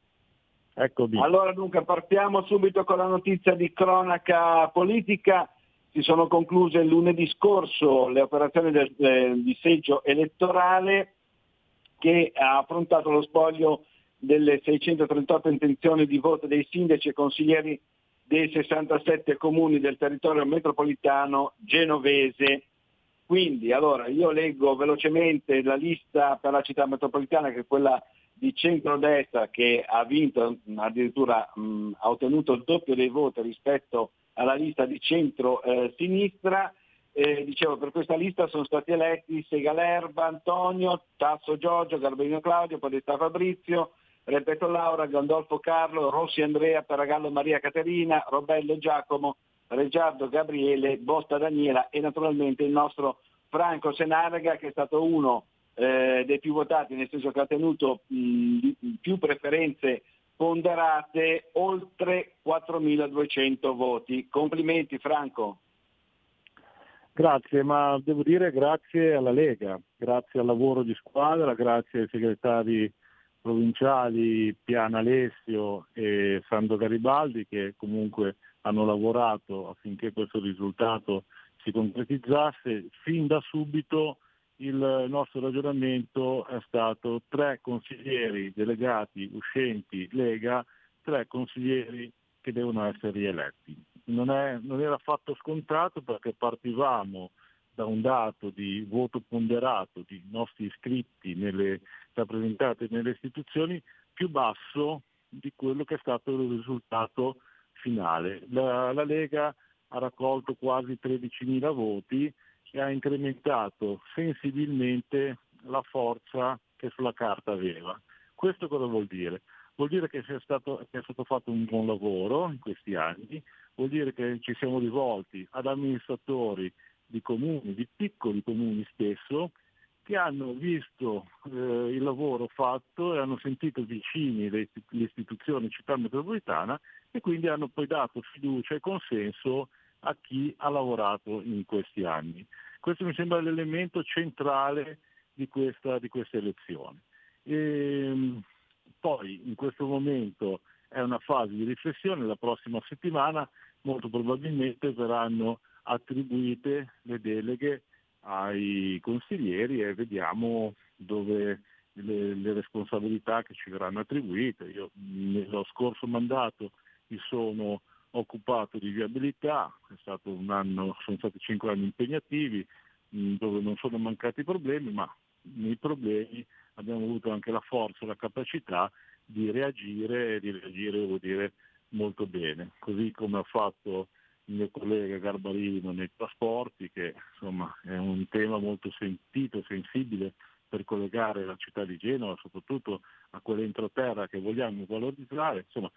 Eccomi. Allora dunque partiamo subito con la notizia di cronaca politica. Si sono concluse lunedì scorso le operazioni di seggio elettorale che ha affrontato lo spoglio delle 638 intenzioni di voto dei sindaci e consiglieri dei 67 comuni del territorio metropolitano genovese. Quindi, allora, io leggo velocemente la lista per la città metropolitana, che è quella di centrodestra, che ha vinto, addirittura ha ottenuto il doppio dei voti rispetto alla lista di centro-sinistra. Dicevo, per questa lista sono stati eletti Segalerba Antonio, Tasso Giorgio, Garbenino Claudio, Podestà Fabrizio, Repetto Laura, Gandolfo Carlo, Rossi Andrea, Peragallo Maria Caterina, Robello Giacomo, Reggiardo Gabriele, Botta Daniela e naturalmente il nostro Franco Senarega, che è stato uno dei più votati, nel senso che ha ottenuto più preferenze ponderate, oltre 4.200 voti. Complimenti Franco. Grazie, ma devo dire grazie alla Lega, grazie al lavoro di squadra, grazie ai segretari provinciali Piana Alessio e Sandro Garibaldi, che comunque hanno lavorato affinché questo risultato si concretizzasse. Fin da subito il nostro ragionamento è stato 3 consiglieri delegati uscenti Lega, 3 consiglieri che devono essere rieletti. Non era affatto scontato, perché partivamo da un dato di voto ponderato di nostri iscritti rappresentati nelle istituzioni più basso di quello che è stato il risultato finale. La Lega ha raccolto quasi 13.000 voti e ha incrementato sensibilmente la forza che sulla carta aveva. Questo cosa vuol dire? Vuol dire che è stato fatto un buon lavoro in questi anni, vuol dire che ci siamo rivolti ad amministratori di comuni, di piccoli comuni spesso, che hanno visto il lavoro fatto e hanno sentito vicini le istituzioni città metropolitana e quindi hanno poi dato fiducia e consenso a chi ha lavorato in questi anni. Questo mi sembra l'elemento centrale di questa elezione. E poi in questo momento è una fase di riflessione, la prossima settimana molto probabilmente verranno attribuite le deleghe ai consiglieri e vediamo dove le responsabilità che ci verranno attribuite. Io nello scorso mandato mi sono occupato di viabilità, è stato un anno, sono stati 5 anni impegnativi dove non sono mancati problemi, ma nei problemi abbiamo avuto anche la forza, la capacità di reagire devo dire molto bene, così come ha fatto il mio collega Garbarino nei trasporti, che insomma è un tema molto sentito, sensibile, per collegare la città di Genova soprattutto a quella entroterra che vogliamo valorizzare. Insomma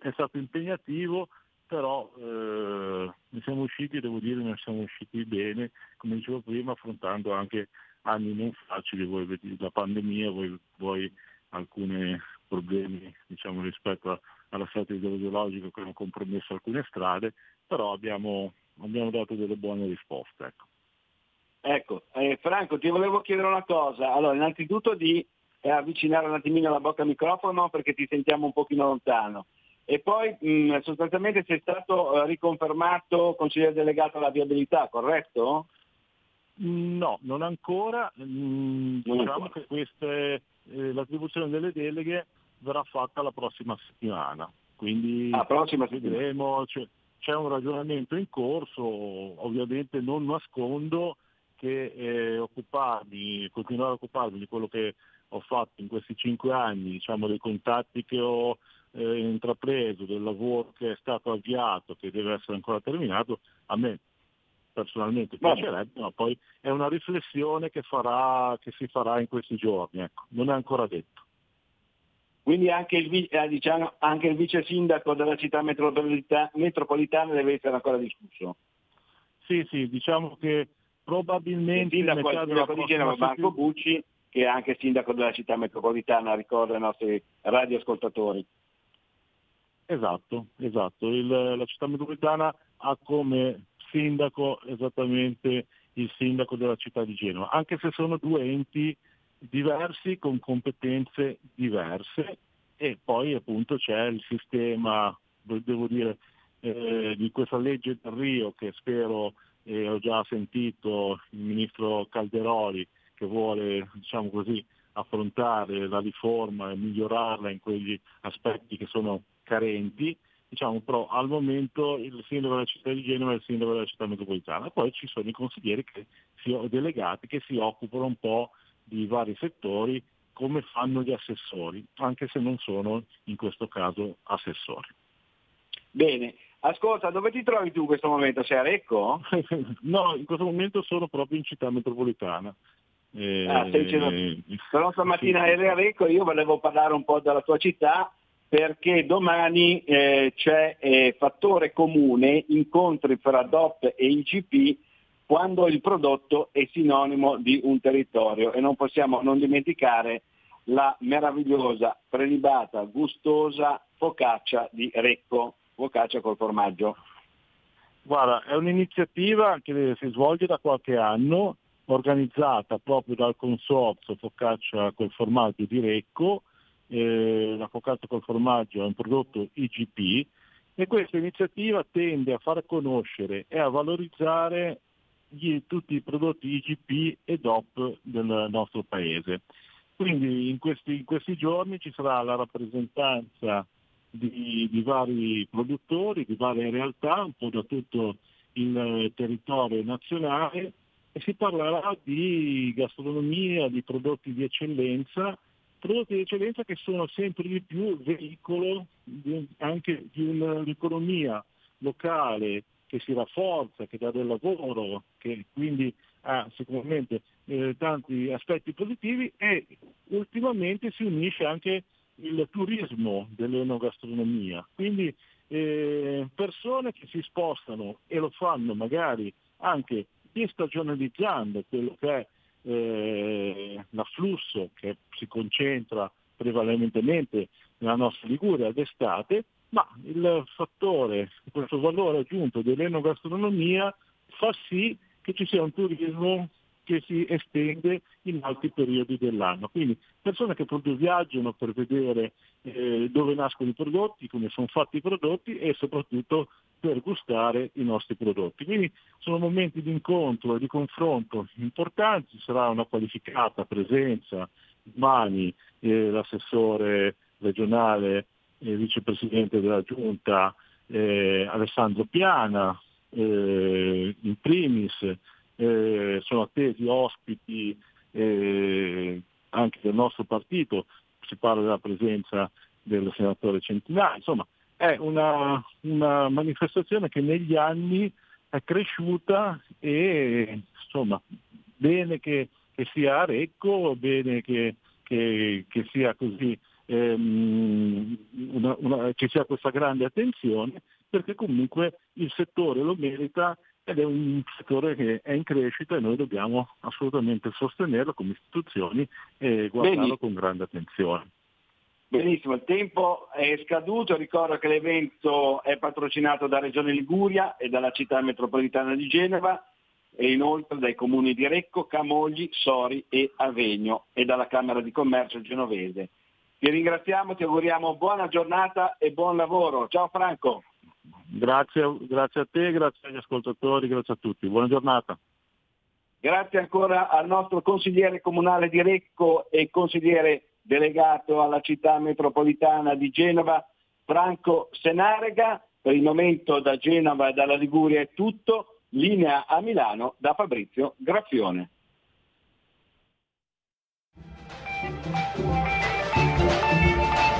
è stato impegnativo, però ne siamo usciti, devo dire, ne siamo usciti bene, come dicevo prima, affrontando anche anni non facili, voi la pandemia, voi alcuni problemi diciamo rispetto alla salute ideologica che hanno compromesso alcune strade, però abbiamo dato delle buone risposte. Ecco. Franco, ti volevo chiedere una cosa, allora innanzitutto di avvicinare un attimino la bocca al microfono perché ti sentiamo un pochino lontano, e poi sostanzialmente sei stato riconfermato consigliere delegato alla viabilità, corretto? No, non ancora, diciamo che l'attribuzione delle deleghe verrà fatta la prossima settimana, quindi vedremo, c'è un ragionamento in corso. Ovviamente non nascondo che continuare a occuparmi di quello che ho fatto in questi 5 anni, diciamo dei contatti che ho intrapreso, del lavoro che è stato avviato, che deve essere ancora terminato, a me personalmente piacerebbe, ma poi è una riflessione che si farà in questi giorni, ecco, non è ancora detto. Quindi anche il vice sindaco della città metropolitana deve essere ancora discusso. Sì, diciamo che probabilmente il sindaco di Genova Marco Bucci, che è anche sindaco della città metropolitana, ricorda i nostri radioascoltatori. Esatto. La città metropolitana ha come sindaco esattamente il sindaco della città di Genova, anche se sono due enti diversi con competenze diverse, e poi appunto c'è il sistema, devo dire, di questa legge del Rio che spero, ho già sentito il ministro Calderoli che vuole, diciamo così, affrontare la riforma e migliorarla in quegli aspetti che sono carenti, diciamo, però al momento il sindaco della città di Genova è il sindaco della città metropolitana, poi ci sono i consiglieri delegati che si occupano un po' di vari settori, come fanno gli assessori, anche se non sono in questo caso assessori. Bene, ascolta, dove ti trovi tu in questo momento? Sei a Recco? No, in questo momento sono proprio in città metropolitana. Però stamattina eri a Recco, io volevo parlare un po' della tua città, perché domani c'è fattore comune, incontri fra DOP e IGP, quando il prodotto è sinonimo di un territorio, e non possiamo non dimenticare la meravigliosa, prelibata, gustosa focaccia di Recco, focaccia col formaggio. Guarda, è un'iniziativa che si svolge da qualche anno, organizzata proprio dal consorzio Focaccia col formaggio di Recco. La focaccia col formaggio è un prodotto IGP, e questa iniziativa tende a far conoscere e a valorizzare tutti i prodotti IGP e DOP del nostro paese. Quindi in questi giorni ci sarà la rappresentanza di vari produttori, di varie realtà, un po' da tutto il territorio nazionale, e si parlerà di gastronomia, di prodotti di eccellenza che sono sempre di più veicolo anche di un'economia locale che si rafforza, che dà del lavoro, che quindi ha sicuramente tanti aspetti positivi, e ultimamente si unisce anche il turismo dell'enogastronomia. Quindi persone che si spostano e lo fanno magari anche destagionalizzando quello che è l'afflusso che si concentra prevalentemente nella nostra Liguria d'estate, ma il fattore, questo valore aggiunto dell'enogastronomia fa sì che ci sia un turismo che si estende in altri periodi dell'anno. Quindi persone che proprio viaggiano per vedere dove nascono i prodotti, come sono fatti i prodotti, e soprattutto per gustare i nostri prodotti. Quindi sono momenti di incontro e di confronto importanti. Sarà una qualificata presenza domani, l'assessore regionale, vicepresidente della Giunta, Alessandro Piana, in primis. Sono attesi ospiti anche del nostro partito, si parla della presenza del senatore Centinaio. Insomma, è una manifestazione che negli anni è cresciuta, e insomma bene che sia a Recco, bene che sia così, ci sia questa grande attenzione, perché comunque il settore lo merita, ed è un settore che è in crescita e noi dobbiamo assolutamente sostenerlo come istituzioni e guardarlo con grande attenzione. Benissimo, il tempo è scaduto, ricordo che l'evento è patrocinato da Regione Liguria e dalla città metropolitana di Genova, e inoltre dai comuni di Recco, Camogli, Sori e Avegno, e dalla Camera di Commercio genovese. Ti ringraziamo, ti auguriamo buona giornata e buon lavoro. Ciao Franco. Grazie a te, grazie agli ascoltatori, grazie a tutti. Buona giornata. Grazie ancora al nostro consigliere comunale di Recco e consigliere delegato alla città metropolitana di Genova, Franco Senarega. Per il momento da Genova e dalla Liguria è tutto. Linea a Milano da Fabrizio Graffione.